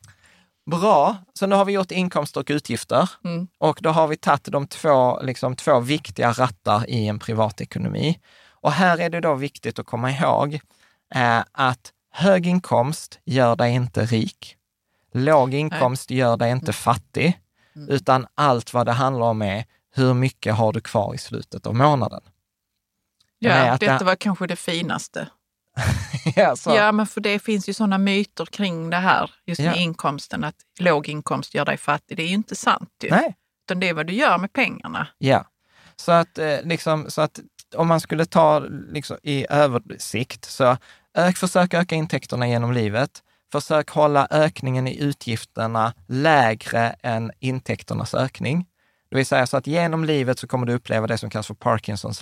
Bra. Så nu har vi gjort inkomster och utgifter. Mm. Och då har vi tagit de två viktiga rattar i en privatekonomi. Och här är det då viktigt att komma ihåg att hög inkomst gör dig inte rik. Låg inkomst gör dig inte fattig, utan allt vad det handlar om är hur mycket har du kvar i slutet av månaden. Ja, detta var kanske det finaste. Ja, men för det finns ju sådana myter kring det här, just med inkomsten, att låg inkomst gör dig fattig. Det är ju inte sant ju. Nej. Utan det är vad du gör med pengarna. Ja, så att om man skulle ta liksom, i översikt, så försök öka intäkterna genom livet. Försök hålla ökningen i utgifterna lägre än intäkternas ökning. Det vill säga så att genom livet så kommer du uppleva det som kallas för Parkinsons.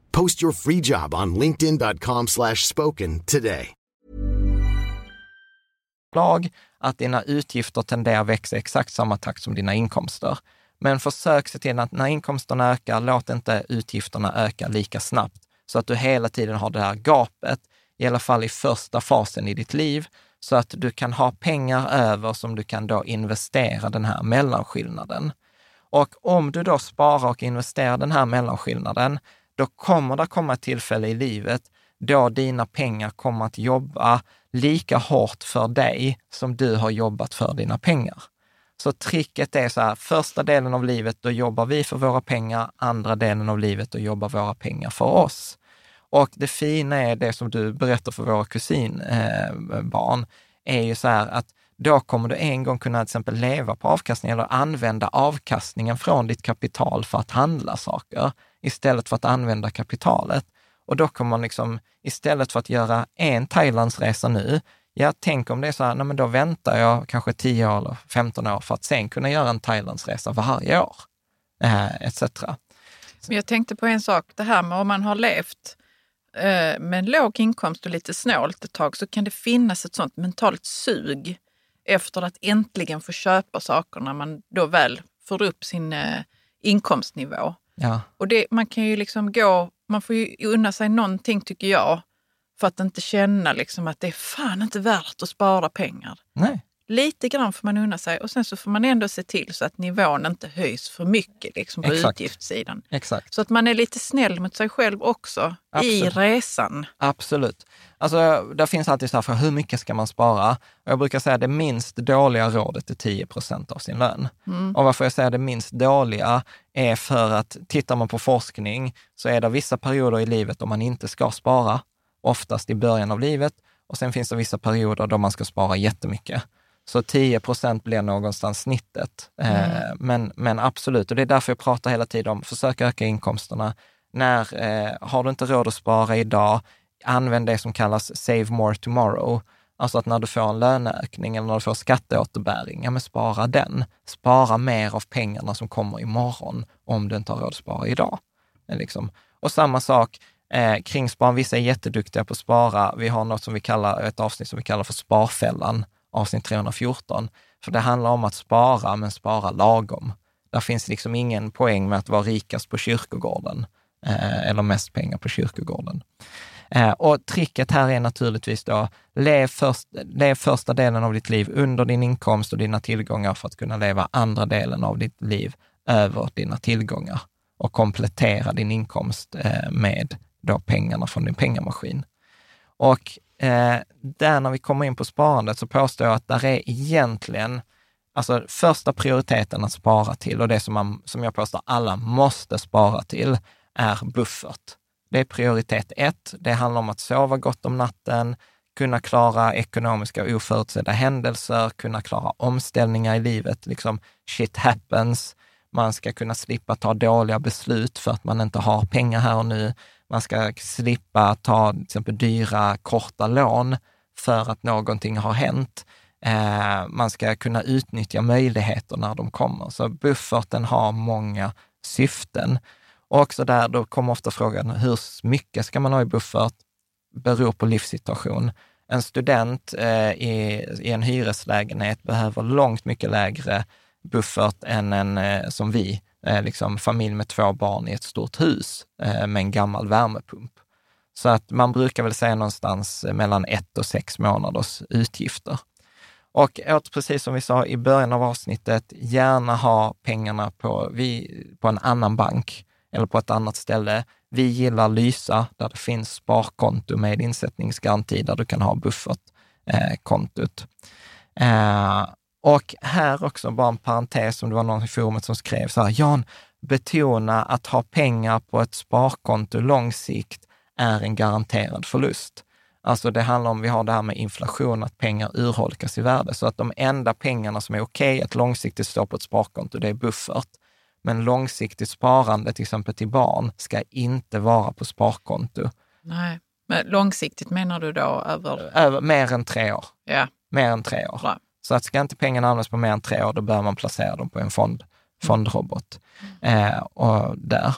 Post your free job on linkedin.com/spoken today. Att dina utgifter tenderar att växa i exakt samma takt som dina inkomster. Men försök se till att när inkomsterna ökar, låt inte utgifterna öka lika snabbt. Så att du hela tiden har det här gapet, i alla fall i första fasen i ditt liv. Så att du kan ha pengar över som du kan då investera den här mellanskillnaden. Och om du då sparar och investerar den här mellanskillnaden, då kommer det komma ett tillfälle i livet då dina pengar kommer att jobba lika hårt för dig som du har jobbat för dina pengar. Så tricket är så här, första delen av livet då jobbar vi för våra pengar, andra delen av livet då jobbar våra pengar för oss. Och det fina är det som du berättar för våra kusinbarn är ju så här att då kommer du en gång kunna till exempel leva på avkastning eller använda avkastningen från ditt kapital för att handla saker istället för att använda kapitalet. Och då kommer man liksom, istället för att göra en Thailandsresa nu, jag tänker om det är så här, nej men då väntar jag kanske 10 år eller 15 år för att sen kunna göra en Thailandsresa varje år, etc. Men jag tänkte på en sak, det här med om man har levt med låg inkomst och lite snålt ett tag, så kan det finnas ett sånt mentalt sug efter att äntligen få köpa saker när man då väl får upp sin inkomstnivå. Ja. Och det, man kan ju liksom man får ju unna sig någonting tycker jag, för att inte känna liksom att det är fan inte värt att spara pengar. Nej. Lite grann får man unna sig och sen så får man ändå se till så att nivån inte höjs för mycket liksom på Exakt. Utgiftssidan. Exakt. Så att man är lite snäll mot sig själv också Absolut. I resan. Absolut. Alltså det finns alltid så här för hur mycket ska man spara? Och jag brukar säga det minst dåliga rådet är 10% av sin lön. Mm. Och varför jag säger det minst dåliga är för att tittar man på forskning så är det vissa perioder i livet då man inte ska spara. Oftast i början av livet. Och sen finns det vissa perioder då man ska spara jättemycket. Så 10% blir någonstans snittet. Men absolut. Och det är därför jag pratar hela tiden om försök öka inkomsterna. När har du inte råd att spara idag, använd det som kallas save more tomorrow. Alltså att när du får en löneökning eller när du får skatteåterbäring, ja men spara den. Spara mer av pengarna som kommer imorgon om du inte har råd att spara idag. Liksom. Och samma sak kring sparan. Vissa är jätteduktiga på att spara. Vi har något som vi kallar, ett avsnitt som vi kallar för sparfällan. Avsnitt 314. För det handlar om att spara, men spara lagom. Där finns liksom ingen poäng med att vara rikast på kyrkogården. Eller mest pengar på kyrkogården. Och tricket här är naturligtvis då, lev första delen av ditt liv under din inkomst och dina tillgångar för att kunna leva andra delen av ditt liv över dina tillgångar. Och komplettera din inkomst med då pengarna från din pengamaskin. Och där när vi kommer in på sparandet så påstår jag att där är egentligen alltså första prioriteten att spara till, och det som jag påstår alla måste spara till är buffert. Det är prioritet 1. Det handlar om att sova gott om natten, kunna klara ekonomiska och oförutsedda händelser, kunna klara omställningar i livet, liksom shit happens. Man ska kunna slippa ta dåliga beslut för att man inte har pengar här och nu. Man ska slippa ta till exempel dyra, korta lån för att någonting har hänt. Man ska kunna utnyttja möjligheter när de kommer. Så bufferten har många syften. Och också där då kommer ofta frågan, hur mycket ska man ha i buffert? Beror på livssituation. En student i en hyreslägenhet behöver långt mycket lägre buffert än en som vi. Liksom familj med 2 barn i ett stort hus med en gammal värmepump. Så att man brukar väl säga någonstans mellan 1 och 6 månaders utgifter. Och precis som vi sa i början av avsnittet, gärna ha pengarna på en annan bank eller på ett annat ställe. Vi gillar Lysa där det finns sparkonto med insättningsgaranti där du kan ha buffertkontot. Och här också bara en parentes, om det var någon i forumet som skrev så här: Jan, betona att ha pengar på ett sparkonto lång sikt är en garanterad förlust. Alltså det handlar om, vi har det här med inflation, att pengar urholkas i värde. Så att de enda pengarna som är okej att långsiktigt stå på ett sparkonto, det är buffert. Men långsiktigt sparande, till exempel till barn, ska inte vara på sparkonto. Nej, men långsiktigt menar du då över mer än 3 år. Ja. Mer än 3 år. Bra. Så att ska inte pengarna användas på mer än 3 år, då bör man placera dem på en fondrobot. Och där.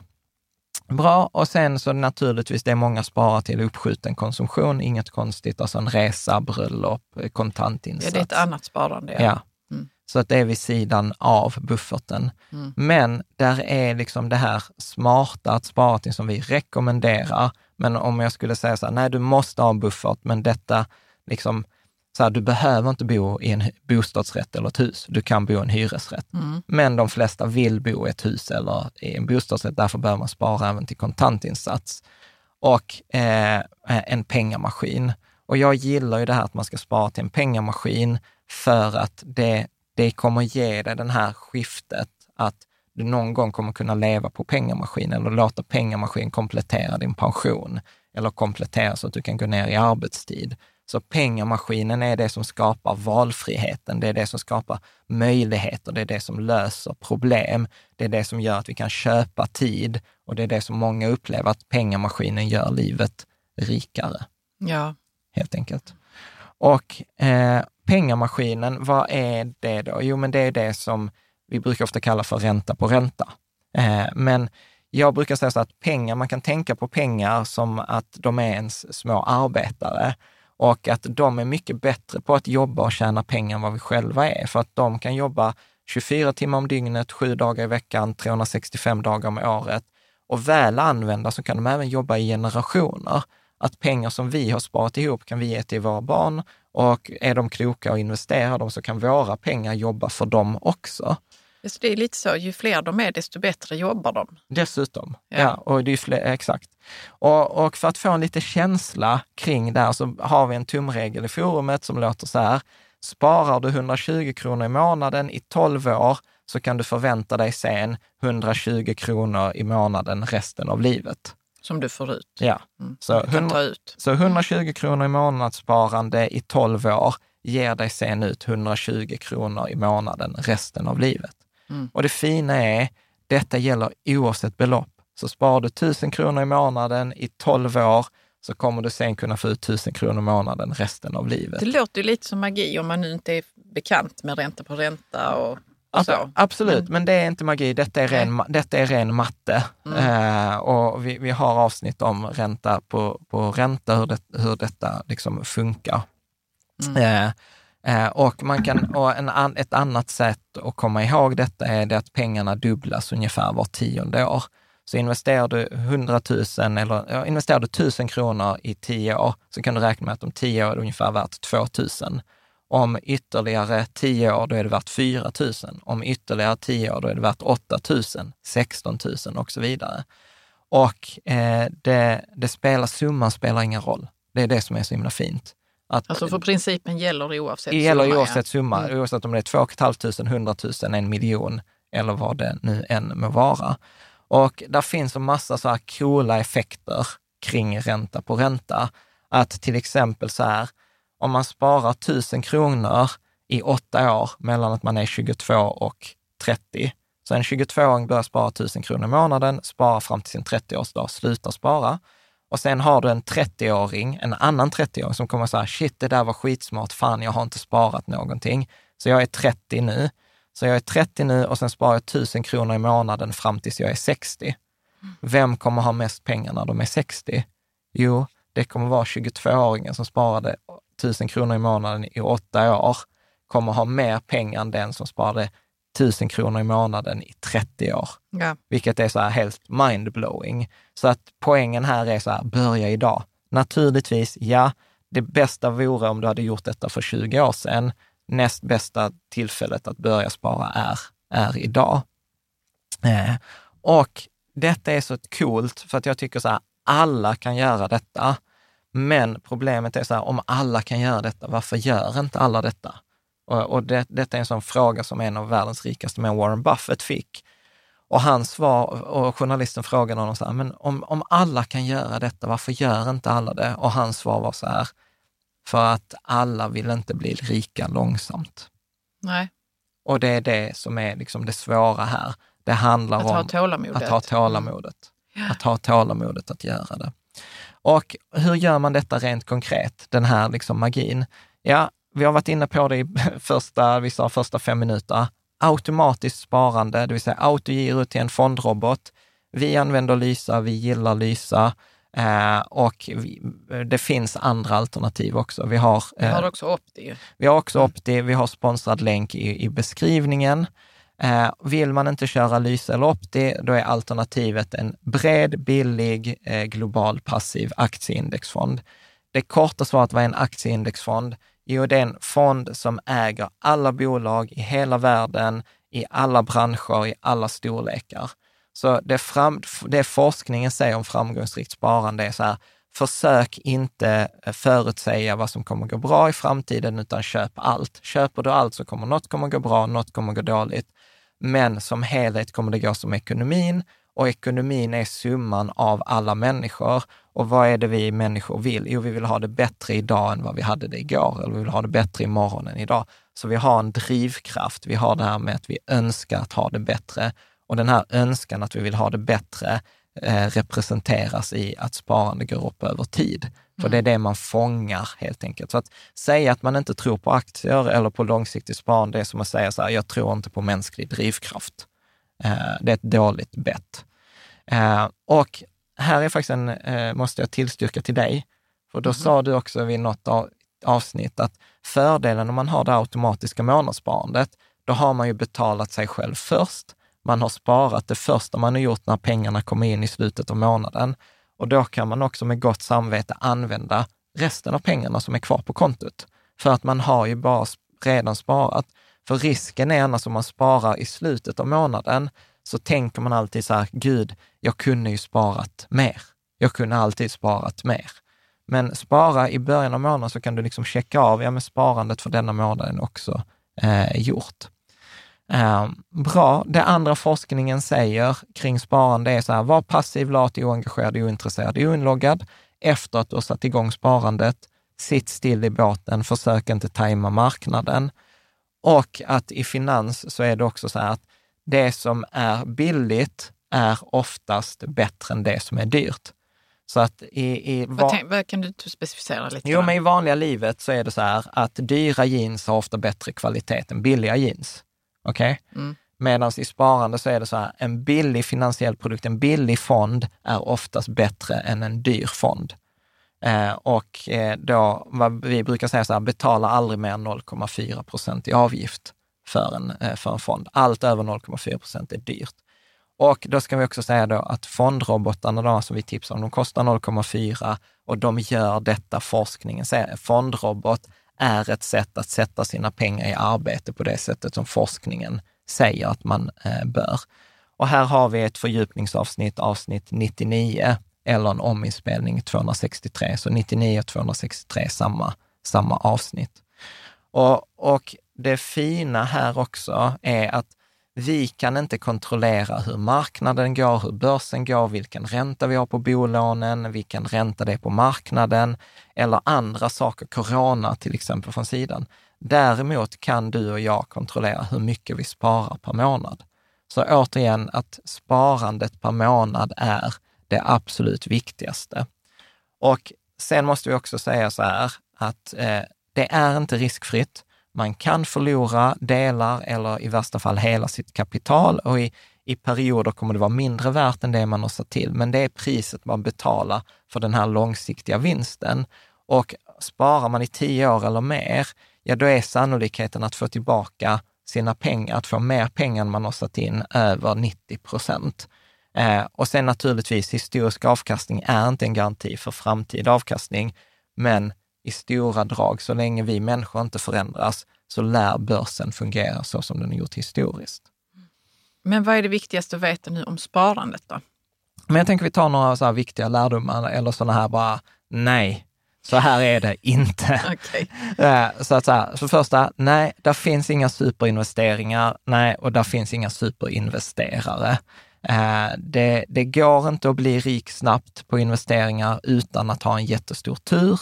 Bra, och sen så naturligtvis, det är många sparar till uppskjuten konsumtion, inget konstigt, alltså en resa, bröllop, kontantinsats. Ja, det är ett annat sparande. Ja. Så att det är vid sidan av bufferten. Men där är liksom det här smarta att spara till som vi rekommenderar. Men om jag skulle säga så här, nej du måste ha en buffert, men detta liksom... Så här, du behöver inte bo i en bostadsrätt eller ett hus. Du kan bo i en hyresrätt. Men de flesta vill bo i ett hus eller i en bostadsrätt. Därför behöver man spara även till kontantinsats. Och en pengamaskin. Och jag gillar ju det här att man ska spara till en pengamaskin. För att det kommer ge dig den här skiftet. Att du någon gång kommer kunna leva på pengamaskin. Eller låta pengamaskin komplettera din pension. Eller komplettera så att du kan gå ner i arbetstid. Så pengamaskinen är det som skapar valfriheten, det är det som skapar möjligheter, det är det som löser problem, det är det som gör att vi kan köpa tid, och det är det som många upplever, att pengamaskinen gör livet rikare. Ja. Helt enkelt. Och pengamaskinen, vad är det då? Jo, men det är det som vi brukar ofta kalla för ränta på ränta. Men jag brukar säga så att pengar, man kan tänka på pengar som att de är ens små arbetare. Och att de är mycket bättre på att jobba och tjäna pengar än vad vi själva är. För att de kan jobba 24 timmar om dygnet, 7 dagar i veckan, 365 dagar om året. Och väl använda så kan de även jobba i generationer. Att pengar som vi har sparat ihop kan vi ge till våra barn. Och är de kloka och investerar dem så kan våra pengar jobba för dem också. Just det, är lite så, ju fler de är desto bättre jobbar de. Dessutom, ja och det är fler, exakt. Och för att få en lite känsla kring det här så har vi en tumregel i forumet som låter så här. Sparar du 120 kronor i månaden i 12 år så kan du förvänta dig sen 120 kronor i månaden resten av livet. Som du får ut. Ja, så 120 kronor i månadssparande i 12 år ger dig sen ut 120 kronor i månaden resten av livet. Mm. Och det fina är, detta gäller oavsett belopp. Så sparar du 1000 kronor i månaden i 12 år så kommer du sen kunna få ut 1000 kronor i månaden resten av livet. Det låter ju lite som magi om man nu inte är bekant med ränta på ränta och... Alltså, absolut, men det är inte magi. Detta är ren matte. Mm. Och vi har avsnitt om ränta på ränta, hur detta liksom funkar. Mm. Och man kan, och ett annat sätt att komma ihåg detta är det att pengarna dubblas ungefär var 10:e år. Så investerar du 100 000 eller investerar du 1000 kronor i 10 år så kan du räkna med att om 10 år är det ungefär värt 2000. Om ytterligare 10 år då är det värt 4 000. Om ytterligare 10 år då är det värt 8 000, 16 000 och så vidare. Och summan spelar ingen roll. Det är det som är så himla fint. Att, alltså för principen gäller oavsett summa. Gäller oavsett summa. Mm. Oavsett om det är 2 500, 100 000, 1 miljon eller vad det nu än må vara. Och där finns en massa så här coola effekter kring ränta på ränta. Att till exempel så här... Om man sparar 1000 kronor i 8 år mellan att man är 22 och 30. Så en 22-åring börjar spara 1000 kronor i månaden, sparar fram till sin 30-årsdag, slutar spara. Och sen har du en 30-åring, en annan 30-åring som kommer säga, shit det där var skitsmart, fan jag har inte sparat någonting. Så jag är 30 nu. Så jag är 30 nu och sen sparar jag 1000 kronor i månaden fram tills jag är 60. Vem kommer ha mest pengar när de är 60? Jo, det kommer vara 22-åringen som sparade 1000 kronor i månaden i 8 år kommer ha mer pengar än den som sparade 1000 kronor i månaden i 30 år. Ja. Vilket är så här helt mindblowing. Så att poängen här är så här, börja idag. Naturligtvis, ja, det bästa vore om du hade gjort detta för 20 år sedan. Näst bästa tillfället att börja spara är idag. Och detta är så coolt för att jag tycker så här, alla kan göra detta. Men problemet är så här, om alla kan göra detta, varför gör inte alla detta? Och detta är en sån fråga som en av världens rikaste män, Warren Buffett, fick. Och hans svar, och journalisten frågade honom så här, men om alla kan göra detta, varför gör inte alla det? Och hans svar var så här, för att alla vill inte bli rika långsamt. Nej. Och det är det som är liksom det svåra här. Det handlar om att ha tålamodet att göra det. Och hur gör man detta rent konkret, den här liksom magin? Ja, vi har varit inne på det i första 5 minuter. Automatiskt sparande, det vill säga autogiro till en fondrobot. Vi använder Lysa, vi gillar Lysa. Och det finns andra alternativ också. Vi har också Opti, vi har sponsrad länk i beskrivningen. Vill man inte köra Lysa eller Opti, då är alternativet en bred, billig, global passiv aktieindexfond. Det korta svaret var en aktieindexfond. Jo, det är en fond som äger alla bolag i hela världen, i alla branscher, i alla storlekar. Så det forskningen säger om framgångsrikt sparande är så här, försök inte förutsäga vad som kommer gå bra i framtiden utan köp allt. Köper du allt så kommer något gå bra, något kommer gå dåligt. Men som helhet kommer det gå som ekonomin och ekonomin är summan av alla människor. Och vad är det vi människor vill? Jo, vi vill ha det bättre idag än vad vi hade det igår eller vi vill ha det bättre imorgon än idag. Så vi har en drivkraft, vi har det här med att vi önskar att ha det bättre och den här önskan att vi vill ha det bättre representeras i att sparande går upp över tid. För det är det man fångar helt enkelt. Så att säga att man inte tror på aktier eller på långsiktigt sparande är som att säga så här, jag tror inte på mänsklig drivkraft. Det är ett dåligt bett. Och här är faktiskt måste jag tillstyrka till dig. För då sa du också vid något avsnitt att fördelen om man har det automatiska månadssparandet, då har man ju betalat sig själv först. Man har sparat det första man har gjort när pengarna kommer in i slutet av månaden. Och då kan man också med gott samvete använda resten av pengarna som är kvar på kontot. För att man har ju bara redan sparat. För risken är annars om man sparar i slutet av månaden så tänker man alltid så här, gud, jag kunde ju sparat mer. Jag kunde alltid sparat mer. Men spara i början av månaden så kan du liksom checka av, ja men sparandet för denna månaden också gjort. Bra, det andra forskningen säger kring sparande är så här, var passiv, lat, oengagerad, ointresserad, oinloggad. Efter att du har satt igång sparandet, sitt still i båten, försök inte tajma marknaden. Och att i finans så är det också så här att det som är billigt är oftast bättre än det som är dyrt. Så att kan du specificera lite? Jo, men i vanliga livet så är det så här att dyra jeans har ofta bättre kvalitet än billiga jeans. Okej? Okay? Mm. Medan i sparande så är det så här, en billig finansiell produkt, en billig fond är oftast bättre än en dyr fond. Och då, vad vi brukar säga så här, betala aldrig mer än 0,4% i avgift för en fond. Allt över 0,4% är dyrt. Och då ska vi också säga då att fondrobotarna då, som vi tipsar om, de kostar 0,4 och de gör detta forskningen. Fondrobot är ett sätt att sätta sina pengar i arbete på det sättet som forskningen säger att man bör. Och här har vi ett fördjupningsavsnitt, avsnitt 99, eller en ominspelning 263. Så 99 och 263 samma avsnitt. Och det fina här också är att vi kan inte kontrollera hur marknaden går, hur börsen går, vilken ränta vi har på bolånen, vilken ränta det är på marknaden eller andra saker, corona till exempel från sidan. Däremot kan du och jag kontrollera hur mycket vi sparar per månad. Så återigen att sparandet per månad är det absolut viktigaste. Och sen måste vi också säga så här att det är inte riskfritt. Man kan förlora delar eller i värsta fall hela sitt kapital och i perioder kommer det vara mindre värt än det man har satt till. Men det är priset man betalar för den här långsiktiga vinsten. Och sparar man i 10 år eller mer, ja då är sannolikheten att få tillbaka sina pengar, att få mer pengar än man har satt in, över 90%. Och sen naturligtvis, historisk avkastning är inte en garanti för framtida avkastning, men i stora drag, så länge vi människor inte förändras så lär börsen fungera så som den har gjort historiskt. Men vad är det viktigaste att veta nu om sparandet då? Men jag tänker vi tar några så här viktiga lärdomar eller sådana här bara, nej, så här är det inte. Okay. Så första, nej, där finns inga superinvesteringar, nej, och där finns inga superinvesterare. Det går inte att bli rik snabbt på investeringar utan att ha en jättestor tur,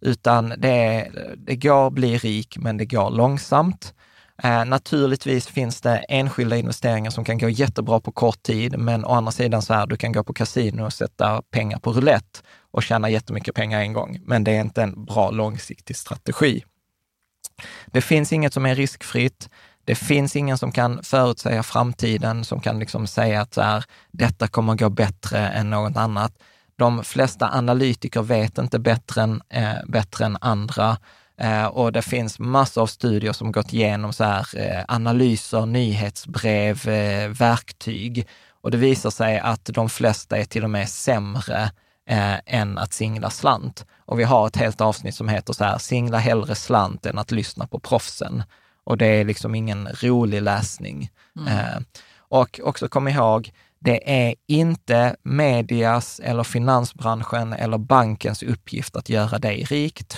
utan det går att bli rik men det går långsamt. Naturligtvis finns det enskilda investeringar som kan gå jättebra på kort tid, men å andra sidan så här, du kan gå på kasino och sätta pengar på roulette och tjäna jättemycket pengar en gång, men det är inte en bra långsiktig strategi. Det finns inget som är riskfritt. Det finns ingen som kan förutsäga framtiden, som kan liksom säga att så här, detta kommer gå bättre än något annat. De flesta analytiker vet inte bättre än andra. Och det finns massor av studier som gått igenom så här, analyser, nyhetsbrev, verktyg. Och det visar sig att de flesta är till och med sämre än att singla slant. Och vi har ett helt avsnitt som heter så här, singla hellre slant än att lyssna på proffsen. Och det är liksom ingen rolig läsning. Mm. Och också kom ihåg, det är inte medias eller finansbranschen eller bankens uppgift att göra dig rik.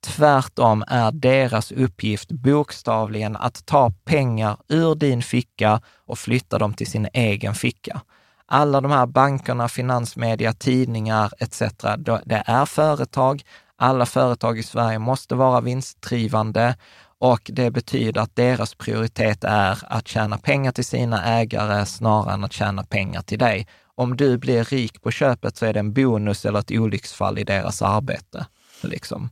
Tvärtom är deras uppgift bokstavligen att ta pengar ur din ficka och flytta dem till sin egen ficka. Alla de här bankerna, finansmedia, tidningar etc. Det är företag. Alla företag i Sverige måste vara vinstdrivande. Och det betyder att deras prioritet är att tjäna pengar till sina ägare snarare än att tjäna pengar till dig. Om du blir rik på köpet så är det en bonus eller ett olycksfall i deras arbete. Liksom.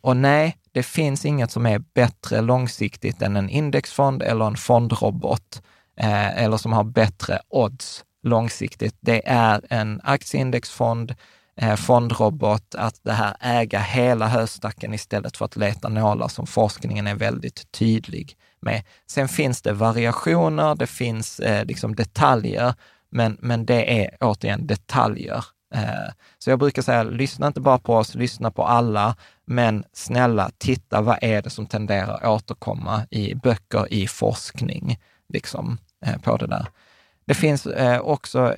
Och nej, det finns inget som är bättre långsiktigt än en indexfond eller en fondrobot. Eller som har bättre odds långsiktigt. Det är en aktieindexfond, fondrobot, att det här äga hela höstacken istället för att leta nålar, som forskningen är väldigt tydlig med. Sen finns det variationer, det finns liksom detaljer, men det är återigen detaljer Så jag brukar säga, lyssna inte bara på oss, lyssna på alla, men snälla titta vad är det som tenderar att återkomma i böcker, i forskning liksom, på det där. Det finns också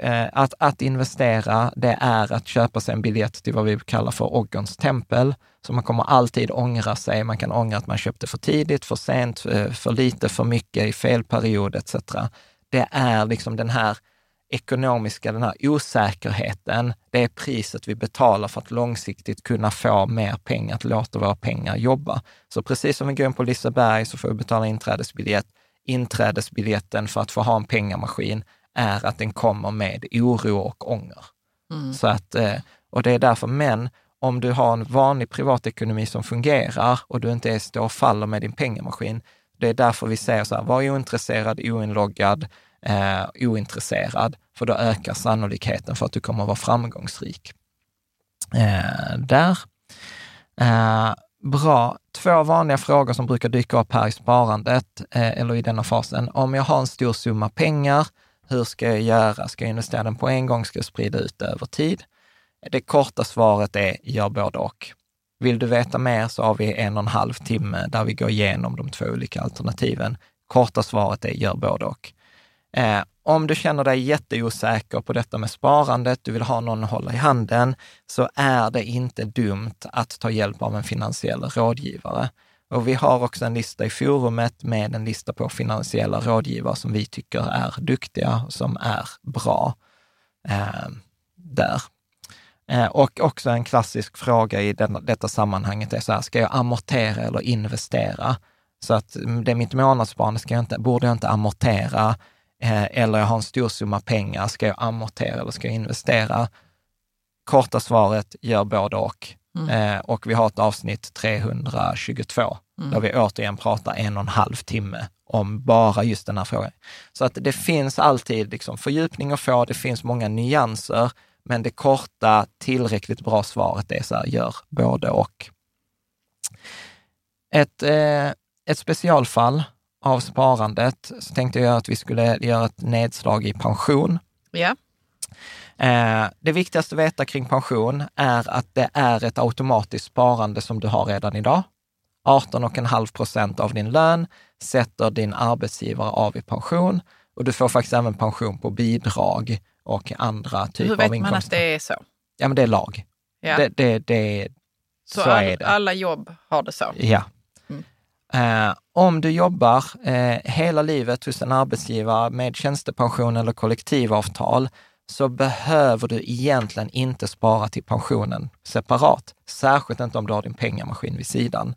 att investera, det är att köpa sig en biljett till vad vi kallar för Oggerns tempel. Så man kommer alltid ångra sig, man kan ångra att man köpte för tidigt, för sent, för lite, för mycket, i fel period etc. Det är liksom den här ekonomiska, den här osäkerheten, det är priset vi betalar för att långsiktigt kunna få mer pengar, att låta våra pengar jobba. Så precis som vi går in på Liseberg så får vi betala inträdesbiljett. Inträdesbiljetten för att få ha en pengamaskin är att den kommer med oro och ånger. Mm. Så att, och det är därför, men om du har en vanlig privatekonomi som fungerar och du inte står och faller med din pengamaskin, det är därför vi säger så här, var ointresserad, oinloggad, ointresserad, för då ökar sannolikheten för att du kommer att vara framgångsrik. Bra. 2 vanliga frågor som brukar dyka upp här i sparandet eller i denna fasen. Om jag har en stor summa pengar, hur ska jag göra? Ska jag investera den på en gång? Ska jag sprida ut det över tid? Det korta svaret är, gör både och. Vill du veta mer så har vi 1,5 timme där vi går igenom de 2 olika alternativen. Korta svaret är, gör både och. Om du känner dig jätteosäker på detta med sparandet, du vill ha någon att hålla i handen, så är det inte dumt att ta hjälp av en finansiell rådgivare. Och vi har också en lista i forumet med en lista på finansiella rådgivare som vi tycker är duktiga och som är bra där. Och också en klassisk fråga i detta sammanhanget är så här, ska jag amortera eller investera? Så att det är mitt månadssparande, borde jag inte amortera? Eller jag har en stor summa pengar, ska jag amortera eller ska jag investera? Korta svaret, gör både och. Och vi har ett avsnitt 322 där vi återigen pratar 1,5 timme om bara just den här frågan. Så att det finns alltid liksom fördjupning att få, det finns många nyanser, men det korta, tillräckligt bra svaret är så här, gör både och. Ett specialfall av sparandet, så tänkte jag att vi skulle göra ett nedslag i pension. Ja. Det viktigaste att veta kring pension är att det är ett automatiskt sparande som du har redan idag. 18,5% av din lön sätter din arbetsgivare av i pension, och du får faktiskt även pension på bidrag och andra typer av inkomster. Hur vet man att det är så? Ja, men det är lag. Ja. Så är det. Alla jobb har det så? Ja. Om du jobbar hela livet hos en arbetsgivare med tjänstepension eller kollektivavtal, så behöver du egentligen inte spara till pensionen separat. Särskilt inte om du har din pengamaskin vid sidan.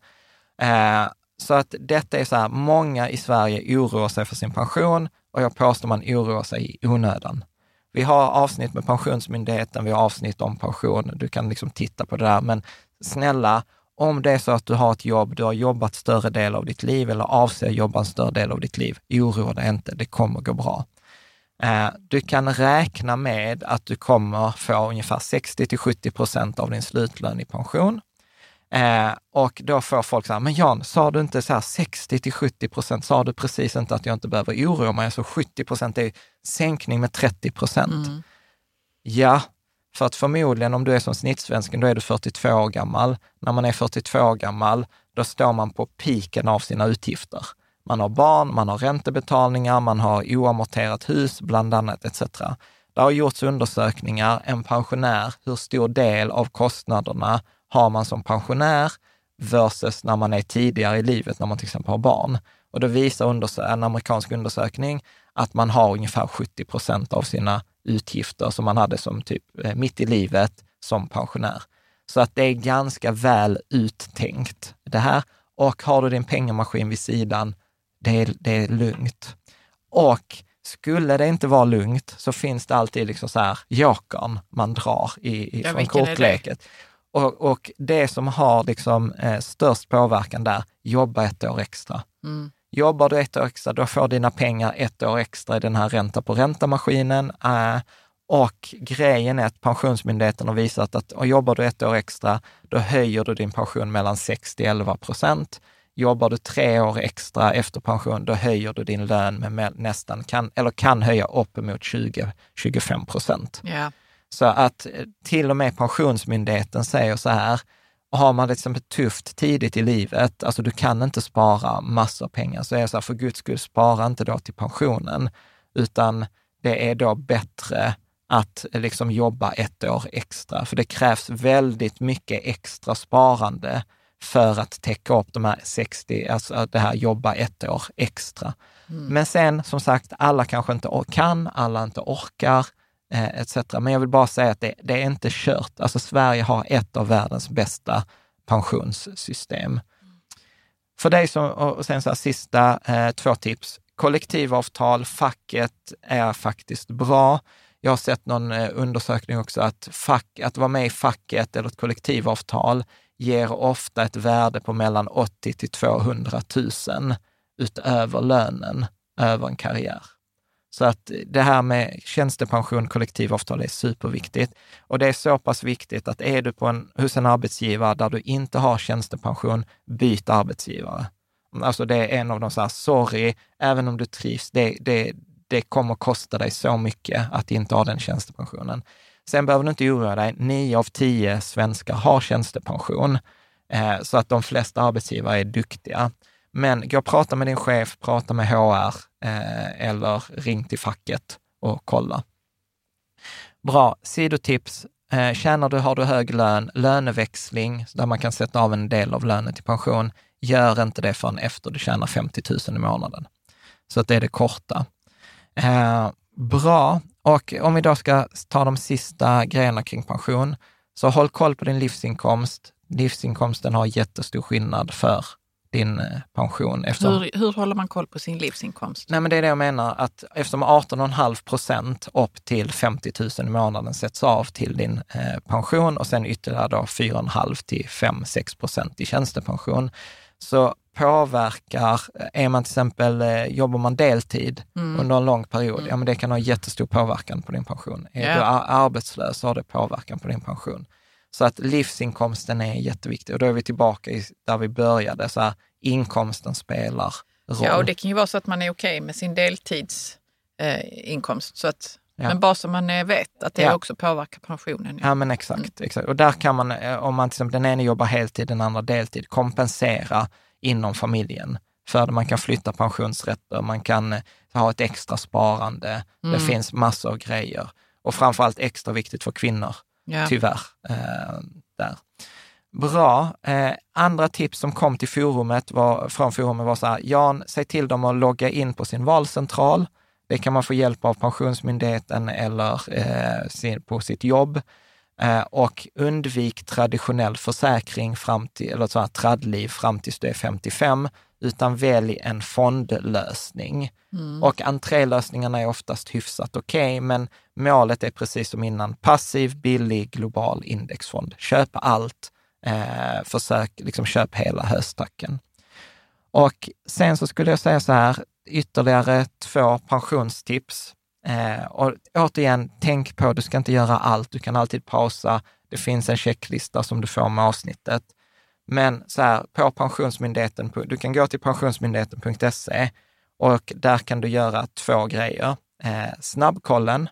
Så att detta är så här, många i Sverige oroar sig för sin pension, och jag påstår man oroar sig i onödan. Vi har avsnitt med Pensionsmyndigheten, vi har avsnitt om pension, du kan liksom titta på det där, men snälla, om det är så att du har ett jobb, du har jobbat större del av ditt liv eller avser jobba en större del av ditt liv, oroa dig inte, det kommer gå bra. Du kan räkna med att du kommer få ungefär 60-70% av din slutlön i pension. Och då får folk så här, men Jan, sa du inte så här 60-70%, sa du precis inte att jag inte behöver oroa mig? Så 70% är sänkning med 30%. Mm. Ja. För att förmodligen om du är som snittsvensken, då är du 42 år gammal. När man är 42 år gammal, då står man på piken av sina utgifter. Man har barn, man har räntebetalningar, man har oamorterat hus bland annat etc. Det har gjorts undersökningar, en pensionär, hur stor del av kostnaderna har man som pensionär versus när man är tidigare i livet, när man till exempel har barn. Och då visar en amerikansk undersökning att man har ungefär 70% av sina utgifter som man hade som typ mitt i livet som pensionär. Så att det är ganska väl uttänkt det här. Och har du din pengamaskin vid sidan, det är lugnt. Och skulle det inte vara lugnt, så finns det alltid liksom så här jakan man drar från kortleket. Och det som har liksom störst påverkan där, jobba 1 år extra. Mm. Jobbar du 1 år extra, då får dina pengar 1 år extra i den här ränta på räntamaskinen. Och grejen är att Pensionsmyndigheten har visat att jobbar du 1 år extra, då höjer du din pension mellan 6-11%. Jobbar du 3 år extra efter pension, då höjer du din lön med nästan, kan höja upp emot 20-25%. Yeah. Så att till och med Pensionsmyndigheten säger så här, och har man liksom ett tufft tidigt i livet, alltså du kan inte spara massor pengar, så är det så här, för guds skull spara inte då till pensionen, utan det är då bättre att liksom jobba ett år extra. För det krävs väldigt mycket extra sparande för att täcka upp de här 60, alltså det här jobba ett år extra. Mm. Men sen, som sagt, alla kanske inte kan, alla inte orkar, etc. Men jag vill bara säga att det är inte kört. Alltså Sverige har ett av världens bästa pensionssystem. Mm. För dig som, och sen så här, sista 2 tips. Kollektivavtal, facket är faktiskt bra. Jag har sett någon undersökning också att att vara med i facket eller ett kollektivavtal ger ofta ett värde på mellan 80 till 200 000 utöver lönen över en karriär. Så att det här med tjänstepension, kollektivavtal är superviktigt. Och det är så pass viktigt att är du hos en arbetsgivare där du inte har tjänstepension, byt arbetsgivare. Alltså det är en av de så här, sorry, även om du trivs, det kommer kosta dig så mycket att inte ha den tjänstepensionen. Sen behöver du inte oroa dig. 9 av 10 svenskar har tjänstepension. Så att de flesta arbetsgivare är duktiga. Men gå och prata med din chef, prata med HR eller ring till facket och kolla. Bra, sidotips. Har du hög lön, löneväxling där man kan sätta av en del av lönen till pension. Gör inte det förrän efter du tjänar 50 000 i månaden. Så att det är det korta. Bra, och om vi då ska ta de sista grejerna kring pension, så håll koll på din livsinkomst. Livsinkomsten har jättestor skillnad för din pension. Hur håller man koll på sin livsinkomst? Nej, men det är det jag menar, att eftersom 18,5% upp till 50 000 i månaden sätts av till din pension och sen ytterligare då 4,5 till 5-6% i tjänstepension, så påverkar, är man till exempel, jobbar man deltid under en lång period, ja men det kan ha jättestor påverkan på din pension. Är du arbetslös så har det påverkan på din pension. Så att livsinkomsten är jätteviktig, och då är vi tillbaka där vi började, så här, inkomsten spelar roll. Ja, och det kan ju vara så att man är okej med sin deltidsinkomst, så att men bara så man vet att det också påverkar pensionen. Ja, men exakt. Och där kan man, om man till exempel, den ena jobbar heltid, den andra deltid, kompensera inom familjen. För man kan flytta pensionsrätter, man kan ha ett extra sparande. Det finns massor av grejer. Och framförallt extra viktigt för kvinnor, tyvärr. Där. Bra. Andra tips som kom till forumet var så här, Jan, säg till dem att logga in på sin valcentral. Det kan man få hjälp av Pensionsmyndigheten eller på sitt jobb. Och undvik traditionell försäkring fram till, eller så här tradliv fram tills du är 55, utan välj en fondlösning. Och entrélösningarna är oftast hyfsat okej, men målet är precis som innan, passiv, billig, global indexfond. Köp allt, köp hela höstacken. Och sen så skulle jag säga så här, ytterligare 2 pensionstips. Och återigen, tänk på, du ska inte göra allt, du kan alltid pausa, det finns en checklista som du får med avsnittet, men så här, på Pensionsmyndigheten, du kan gå till pensionsmyndigheten.se och där kan du göra 2 grejer, snabbkollen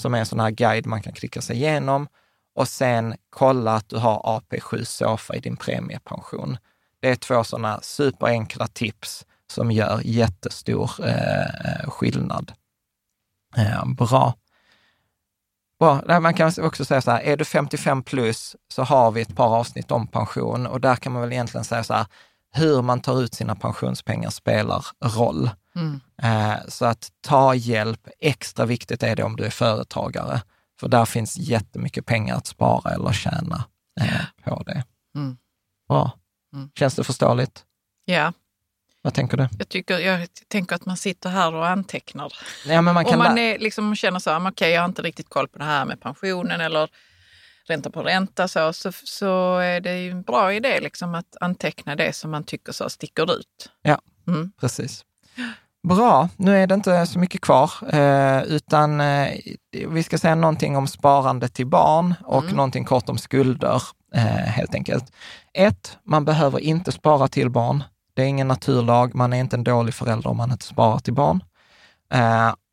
som är en sån här guide man kan klicka sig igenom, och sen kolla att du har AP7 Såfa i din premiepension. Det är 2 sådana superenkla tips som gör jättestor skillnad. Bra. Man kan också säga så här, är du 55 plus så har vi ett par avsnitt om pension, och där kan man väl egentligen säga så här, hur man tar ut sina pensionspengar spelar roll. Så att ta hjälp, extra viktigt är det om du är företagare, för där finns jättemycket pengar att spara eller tjäna på det. Bra. Känns det förståeligt? Ja. Vad tänker du? Jag tänker att man sitter här och antecknar. Ja, men man kan, och man är, liksom, känner så här, okej, jag har inte riktigt koll på det här med pensionen eller ränta på ränta. Så är det ju en bra idé liksom, att anteckna det som man tycker så sticker ut. Ja, precis. Bra, nu är det inte så mycket kvar. Utan vi ska säga någonting om sparande till barn och någonting kort om skulder, helt enkelt. 1. Man behöver inte spara till barn. Det är ingen naturlag, man är inte en dålig förälder om man inte sparar till barn.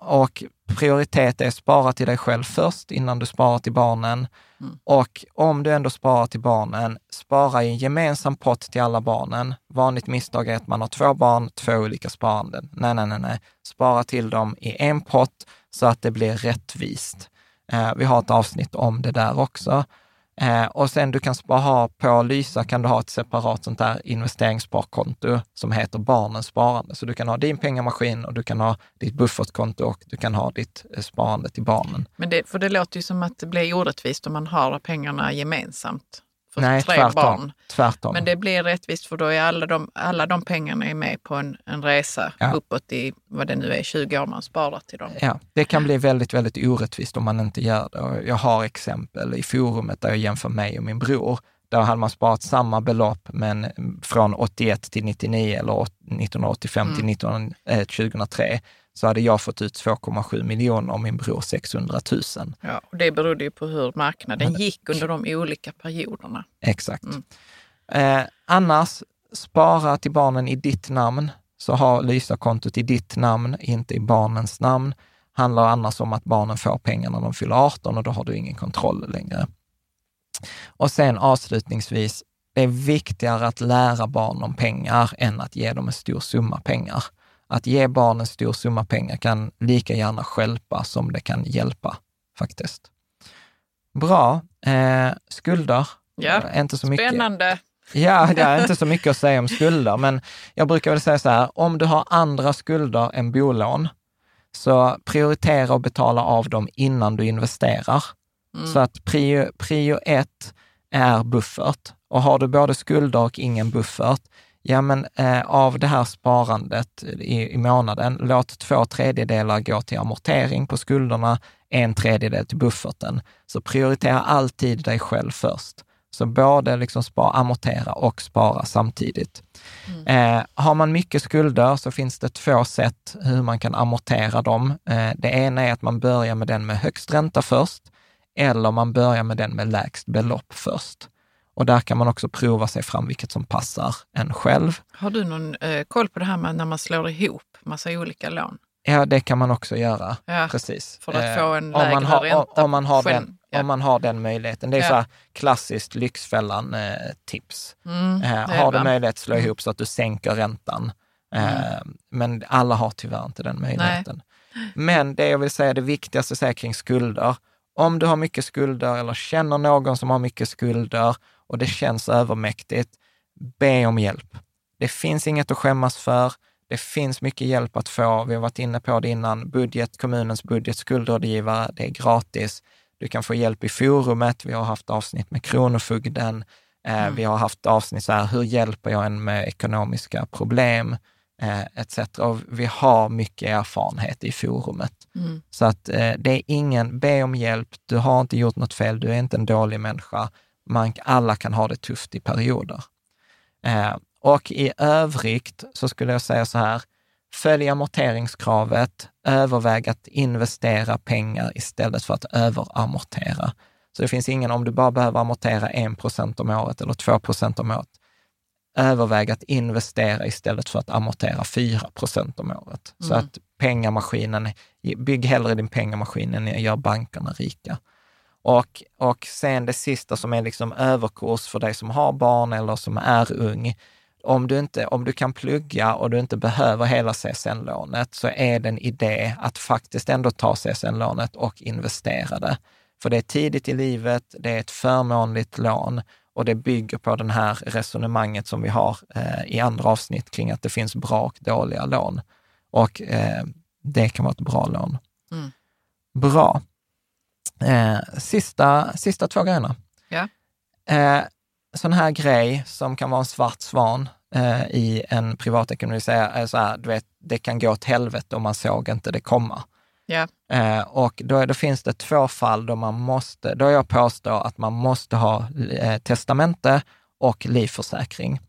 Och prioritet är spara till dig själv först innan du sparar till barnen. Mm. Och om du ändå sparar till barnen, spara i en gemensam pott till alla barnen. Vanligt misstag är att man har 2 barn, 2 olika sparanden. Nej. Spara till dem i en pott så att det blir rättvist. Vi har ett avsnitt om det där också. Och sen du kan ha på Lysa kan du ha ett separat sånt där investeringssparkonto som heter barnens sparande. Så du kan ha din pengamaskin och du kan ha ditt buffertkonto och du kan ha ditt sparande till barnen. Men det låter ju som att det blir orättvist om man har pengarna gemensamt för 3 barn. Tvärtom. Men det blir rättvist för då är alla de pengarna är med på en resa uppåt i vad det nu är 20 år man sparar till dem. Ja, det kan bli väldigt, väldigt orättvist om man inte gör det. Jag har exempel i forumet där jag jämför mig och min bror. Där hade man sparat samma belopp men från 81 till 99 eller 1985 till 2003. Så hade jag fått ut 2,7 miljoner och min bror 600 000. Ja, och det berodde ju på hur marknaden gick under de olika perioderna. Exakt. Mm. Annars, spara till barnen i ditt namn. Så ha Lysa-kontot i ditt namn, inte i barnens namn. Handlar annars om att barnen får pengar när de fyller 18 och då har du ingen kontroll längre. Och sen avslutningsvis, det är viktigare att lära barn om pengar än att ge dem en stor summa pengar. Att ge barn en stor summa pengar kan lika gärna stjälpa som det kan hjälpa faktiskt. Bra. Skulder. Ja, inte så mycket. Spännande. Ja, det är inte så mycket att säga om skulder. Men jag brukar väl säga så här. Om du har andra skulder än bolån så prioritera och betala av dem innan du investerar. Mm. Så att prio 1 är buffert. Och har du både skulder och ingen buffert. Ja, men av det här sparandet i månaden, låt 2/3 gå till amortering på skulderna, 1/3 till bufferten. Så prioritera alltid dig själv först. Så både liksom amortera och spara samtidigt. Mm. Har man mycket skulder så finns det 2 sätt hur man kan amortera dem. Det ena är att man börjar med den med högst ränta först, eller man börjar med den med lägst belopp först. Och där kan man också prova sig fram vilket som passar en själv. Har du någon koll på det här med när man slår ihop massa olika lån? Ja, det kan man också göra. Ja, precis. För att få en lägre ränta. Om man har den möjligheten. Det är så här klassiskt Lyxfällan-tips. Har du möjlighet att slå ihop så att du sänker räntan. Men alla har tyvärr inte den möjligheten. Nej. Men det jag vill säga, det viktigaste kring skulder. Om du har mycket skulder eller känner någon som har mycket skulder och det känns övermäktigt, be om hjälp. Det finns inget att skämmas för. Det finns mycket hjälp att få. Vi har varit inne på det innan. Kommunens budgetskuldrådgivare, det är gratis. Du kan få hjälp i forumet. Vi har haft avsnitt med Kronofogden. Vi har haft avsnitt så här, hur hjälper jag en med ekonomiska problem? Etc. Och vi har mycket erfarenhet i forumet. Så att det är ingen, be om hjälp, du har inte gjort något fel, du är inte en dålig människa. Alla kan ha det tufft i perioder. Och i övrigt så skulle jag säga så här, följ amorteringskravet, överväg att investera pengar istället för att överamortera. Så det finns ingen, om du bara behöver amortera 1% om året eller 2% om året, överväg att investera istället för att amortera 4% om året. Så att pengamaskinen, bygg hellre din pengamaskin än gör bankerna rika. Och sen det sista som är liksom överkurs för dig som har barn eller som är ung. Om du kan plugga och du inte behöver hela CSN-lånet så är det en idé att faktiskt ändå ta CSN-lånet och investera det. För det är tidigt i livet, det är ett förmånligt lån. Och det bygger på den här resonemanget som vi har i andra avsnitt kring att det finns bra och dåliga lån. Och det kan vara ett bra lån. Mm. Bra. Sista 2 grejerna. Ja. Sån här grej som kan vara en svart svan i en privatekonomi. Så här, du vet, det kan gå åt helvete om man såg inte det komma. Yeah. Och då finns det 2 fall då då jag påstår att man måste ha testamente och livförsäkring.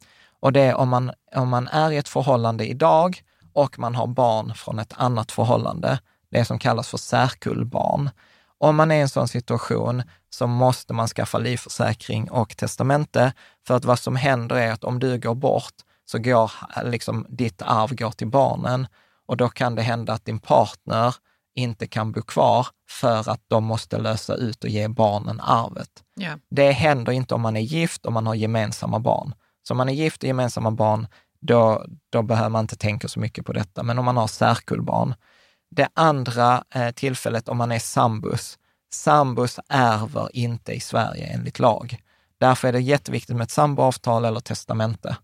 Och det är om man är i ett förhållande idag och man har barn från ett annat förhållande, det som kallas för särkullbarn. Om man är i en sån situation så måste man skaffa livförsäkring och testamente, för att vad som händer är att om du går bort så går liksom ditt arv går till barnen. Och då kan det hända att din partner inte kan bo kvar för att de måste lösa ut och ge barnen arvet. Yeah. Det händer inte om man är gift och man har gemensamma barn. Så om man är gift och gemensamma barn, då behöver man inte tänka så mycket på detta. Men om man har särkullbarn. Det andra tillfället om man är sambus. Sambus ärver inte i Sverige enligt lag. Därför är det jätteviktigt med ett samboavtal eller testamente.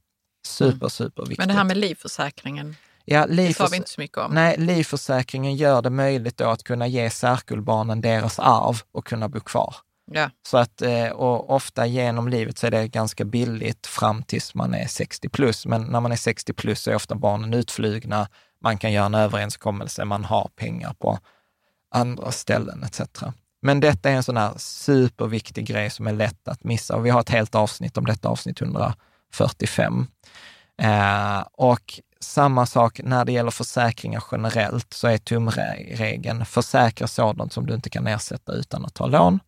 Super viktigt. Men det här med livförsäkringen? Ja, det tar vi inte så mycket om. Nej, livförsäkringen gör det möjligt då att kunna ge särkullbarnen deras arv och kunna bo kvar. Ja. Så att, och ofta genom livet så är det ganska billigt fram tills man är 60 plus. Men när man är 60 plus så är ofta barnen utflygna. Man kan göra en överenskommelse, man har pengar på andra ställen etc. Men detta är en sån här superviktig grej som är lätt att missa. Och vi har ett helt avsnitt om detta, avsnitt 145. Och samma sak när det gäller försäkringar generellt så är tumregeln: försäkra sådant som du inte kan ersätta utan att ta lån.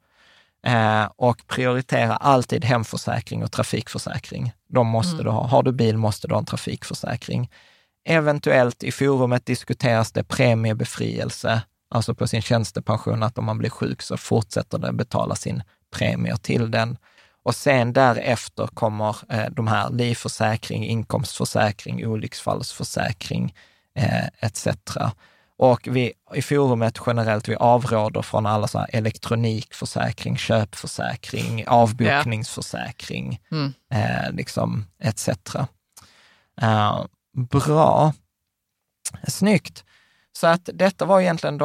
Och prioritera alltid hemförsäkring och trafikförsäkring. De måste du ha. Har du bil måste du ha en trafikförsäkring. Eventuellt i forumet diskuteras det premiebefrielse. Alltså på sin tjänstepension, att om man blir sjuk så fortsätter det betala sin premie till den. Och sen därefter kommer de här livförsäkring, inkomstförsäkring, olycksfallsförsäkring etc. Och vi i forumet generellt, vi avråder från alla så här elektronikförsäkring, köpförsäkring, avbokningsförsäkring liksom, etc. Bra. Snyggt. Så att detta var egentligen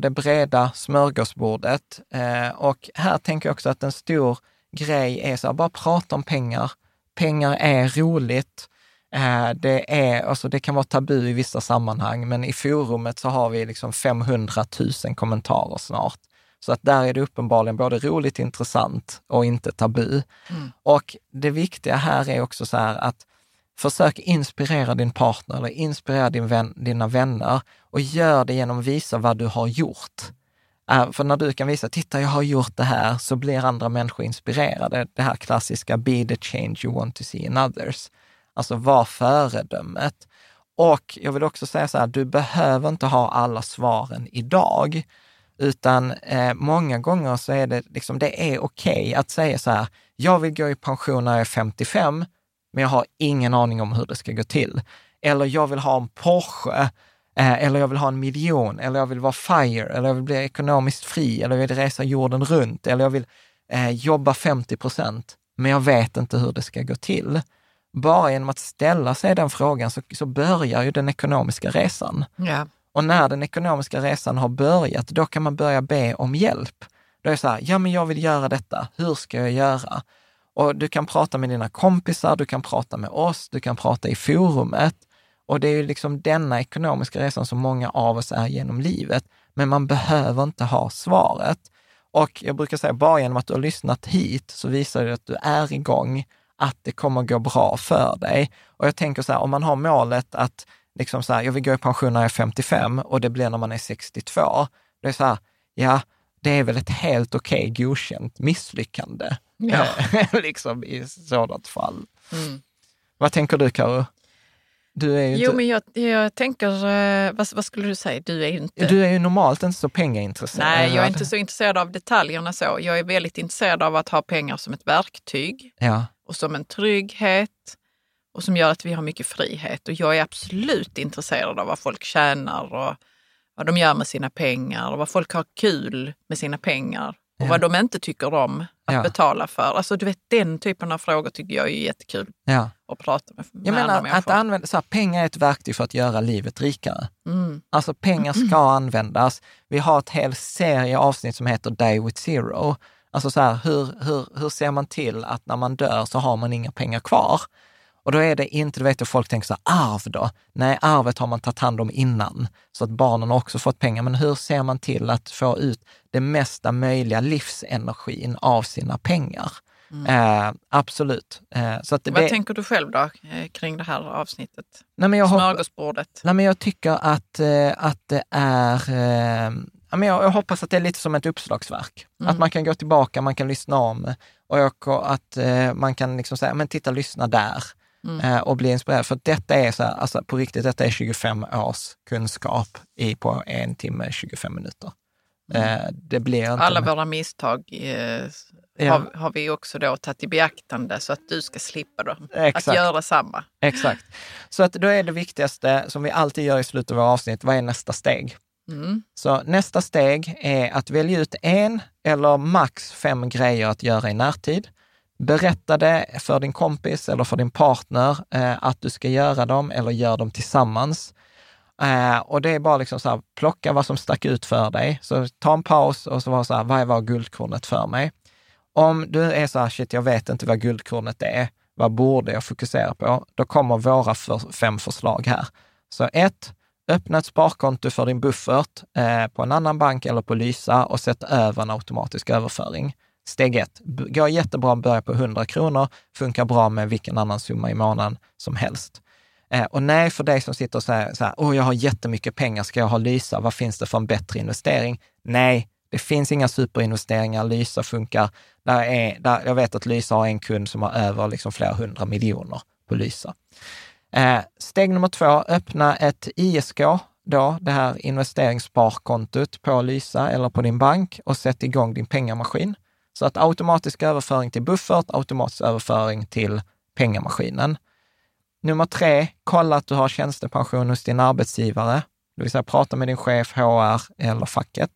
det breda smörgåsbordet. Och här tänker jag också att en stor grej är så här, bara prata om pengar. Pengar är roligt. Det kan vara tabu i vissa sammanhang, men i forumet så har vi 500 000 kommentarer snart. Så att där är det uppenbarligen både roligt, intressant och inte tabu. Och det viktiga här är också så här att försök inspirera din partner eller inspirera dina vänner, och gör det genom att visa vad du har gjort. För när du kan visa, titta jag har gjort det här, så blir andra människor inspirerade. Det här klassiska, be the change you want to see in others. Alltså var föredömet. Och jag vill också säga så här, du behöver inte ha alla svaren idag. Utan många gånger så är det det är okej att säga så här, jag vill gå i pension när jag är 55, men jag har ingen aning om hur det ska gå till. Eller jag vill ha en Porsche, eller jag vill ha 1 miljon, eller jag vill vara FIRE, eller jag vill bli ekonomiskt fri, eller jag vill resa jorden runt, eller jag vill jobba 50%, men jag vet inte hur det ska gå till. Bara genom att ställa sig den frågan så börjar ju den ekonomiska resan. Yeah. Och när den ekonomiska resan har börjat, då kan man börja be om hjälp. Då är det så här, ja men jag vill göra detta, hur ska jag göra? Och du kan prata med dina kompisar, du kan prata med oss, du kan prata i forumet. Och det är ju denna ekonomiska resan som många av oss är genom livet. Men man behöver inte ha svaret. Och jag brukar säga, bara genom att du har lyssnat hit så visar det att du är igång, att det kommer gå bra för dig. Och jag tänker så här, om man har målet att jag vill gå i pension när jag är 55 och det blir när man är 62. Det är så här, ja det är väl ett helt okej godkänt misslyckande. Ja. I sådant fall. Vad tänker du, Karo? Du är ju inte... men jag tänker, vad skulle du säga? Du är ju normalt inte så pengaintresserad. Nej, jag är inte så intresserad av detaljerna så. Jag är väldigt intresserad av att ha pengar som ett verktyg. Ja. Och som en trygghet. Och som gör att vi har mycket frihet. Och jag är absolut intresserad av vad folk tjänar och vad de gör med sina pengar. Och vad folk har kul med sina pengar. Och vad de inte tycker om att betala för. Alltså du vet, den typen av frågor tycker jag är jättekul att prata med. Jag menar att använda, så här, pengar är ett verktyg för att göra livet rikare. Alltså pengar ska användas. Vi har ett hel serie avsnitt som heter Die with Zero. Alltså så här, hur ser man till att när man dör så har man inga pengar kvar? Och då är det inte, du vet att folk tänker så här, arv då? Nej, arvet har man tagit hand om innan. Så att barnen har också fått pengar. Men hur ser man till att få ut det mesta möjliga livsenergin av sina pengar? Absolut. Så att vad tänker du själv då kring det här avsnittet? Smörgåsbordet. Nej, men jag tycker att det är... Jag hoppas att det är lite som ett uppslagsverk. Att man kan gå tillbaka, man kan lyssna om. Och att man kan säga, men titta, lyssna där. och bli inspirerad. För detta är så här, alltså på riktigt, detta är 25 års kunskap på en timme, 25 minuter. Det blir inte alla våra misstag har vi också då tagit i beaktande så att du ska slippa dem. Exakt. Att göra samma. Exakt. Så att då är det viktigaste som vi alltid gör i slutet av avsnitt, vad är nästa steg? Så nästa steg är att välja ut en eller max 5 grejer att göra i närtid. Berätta det för din kompis eller för din partner att du ska göra dem eller gör dem tillsammans. Och det är bara liksom så här, plocka vad som stack ut för dig. Så ta en paus och så var så här, vad var guldkornet för mig? Om du är så här, shit, jag vet inte vad guldkornet är, vad borde jag fokusera på? Då kommer våra 5 förslag här. Så 1, öppna ett sparkonto för din buffert på en annan bank eller på Lysa och sätt över en automatisk överföring. Steg 1, går jättebra att börja på 100 kronor, funkar bra med vilken annan summa i månaden som helst. Och nej, för dig som sitter och säger så här, jag har jättemycket pengar, ska jag ha Lysa? Vad finns det för en bättre investering? Nej, det finns inga superinvesteringar. Lysa funkar. Jag vet att Lysa har en kund som har över liksom flera 100 miljoner på Lysa. Steg nummer 2, öppna ett ISK, då, det här investeringssparkontot på Lysa eller på din bank och sätt igång din pengamaskin. Så att automatisk överföring till buffert, automatisk överföring till pengamaskinen. Nummer 3, kolla att du har tjänstepension hos din arbetsgivare. Det vill säga prata med din chef, HR eller facket.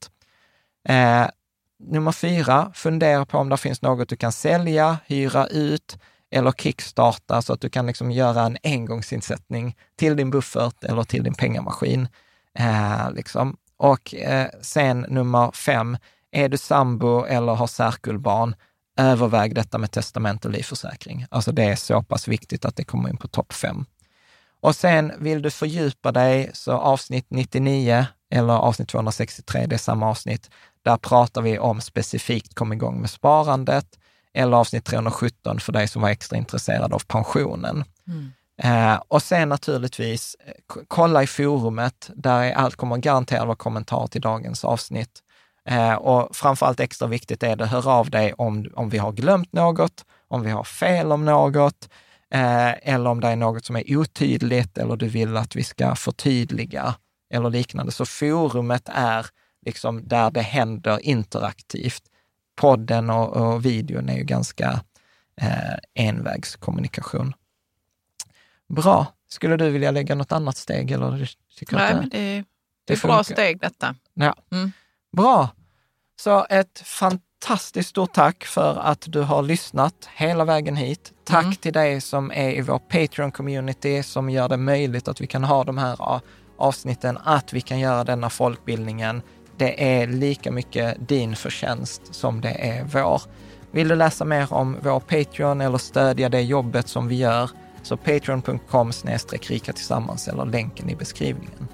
Nummer 4, fundera på om det finns något du kan sälja, hyra ut eller kickstarta så att du kan liksom göra en engångsinsättning till din buffert eller till din pengamaskin. Liksom. Och sen nummer 5, är du sambo eller har särkullbarn, överväg detta med testament och livförsäkring. Alltså det är så pass viktigt att det kommer in på topp 5. Och sen vill du fördjupa dig, så avsnitt 99 eller avsnitt 263, det är samma avsnitt, där pratar vi om specifikt kom igång med sparandet, eller avsnitt 317 för dig som var extra intresserad av pensionen. Och sen naturligtvis kolla i forumet, där allt kommer garanterat vara kommentar till dagens avsnitt. Och framförallt extra viktigt är det, hör av dig om vi har glömt något, om vi har fel om något, eller om det är något som är otydligt eller du vill att vi ska förtydliga eller liknande. Så forumet är liksom där det händer interaktivt. Podden och videon är ju ganska envägskommunikation. Bra. Skulle du vilja lägga något annat steg? Eller tycker nej, men det är ett bra steg detta. Ja. Bra, så ett fantastiskt stort tack för att du har lyssnat hela vägen hit. Tack till dig som är i vår Patreon-community som gör det möjligt att vi kan ha de här avsnitten, att vi kan göra denna folkbildningen. Det är lika mycket din förtjänst som det är vår. Vill du läsa mer om vår Patreon eller stödja det jobbet som vi gör, så patreon.com/rikatillsammans eller länken i beskrivningen.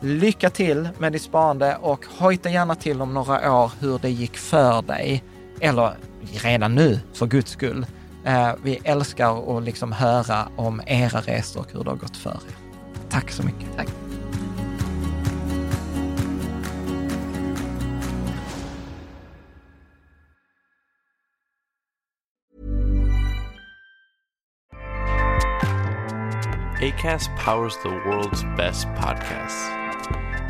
Lycka till med ditt sparande och hojta gärna till om några år hur det gick för dig. Eller redan nu, för guds skull. Vi älskar att liksom höra om era resor och hur det har gått för er. Tack så mycket. Tack. Acast powers the world's best podcasts.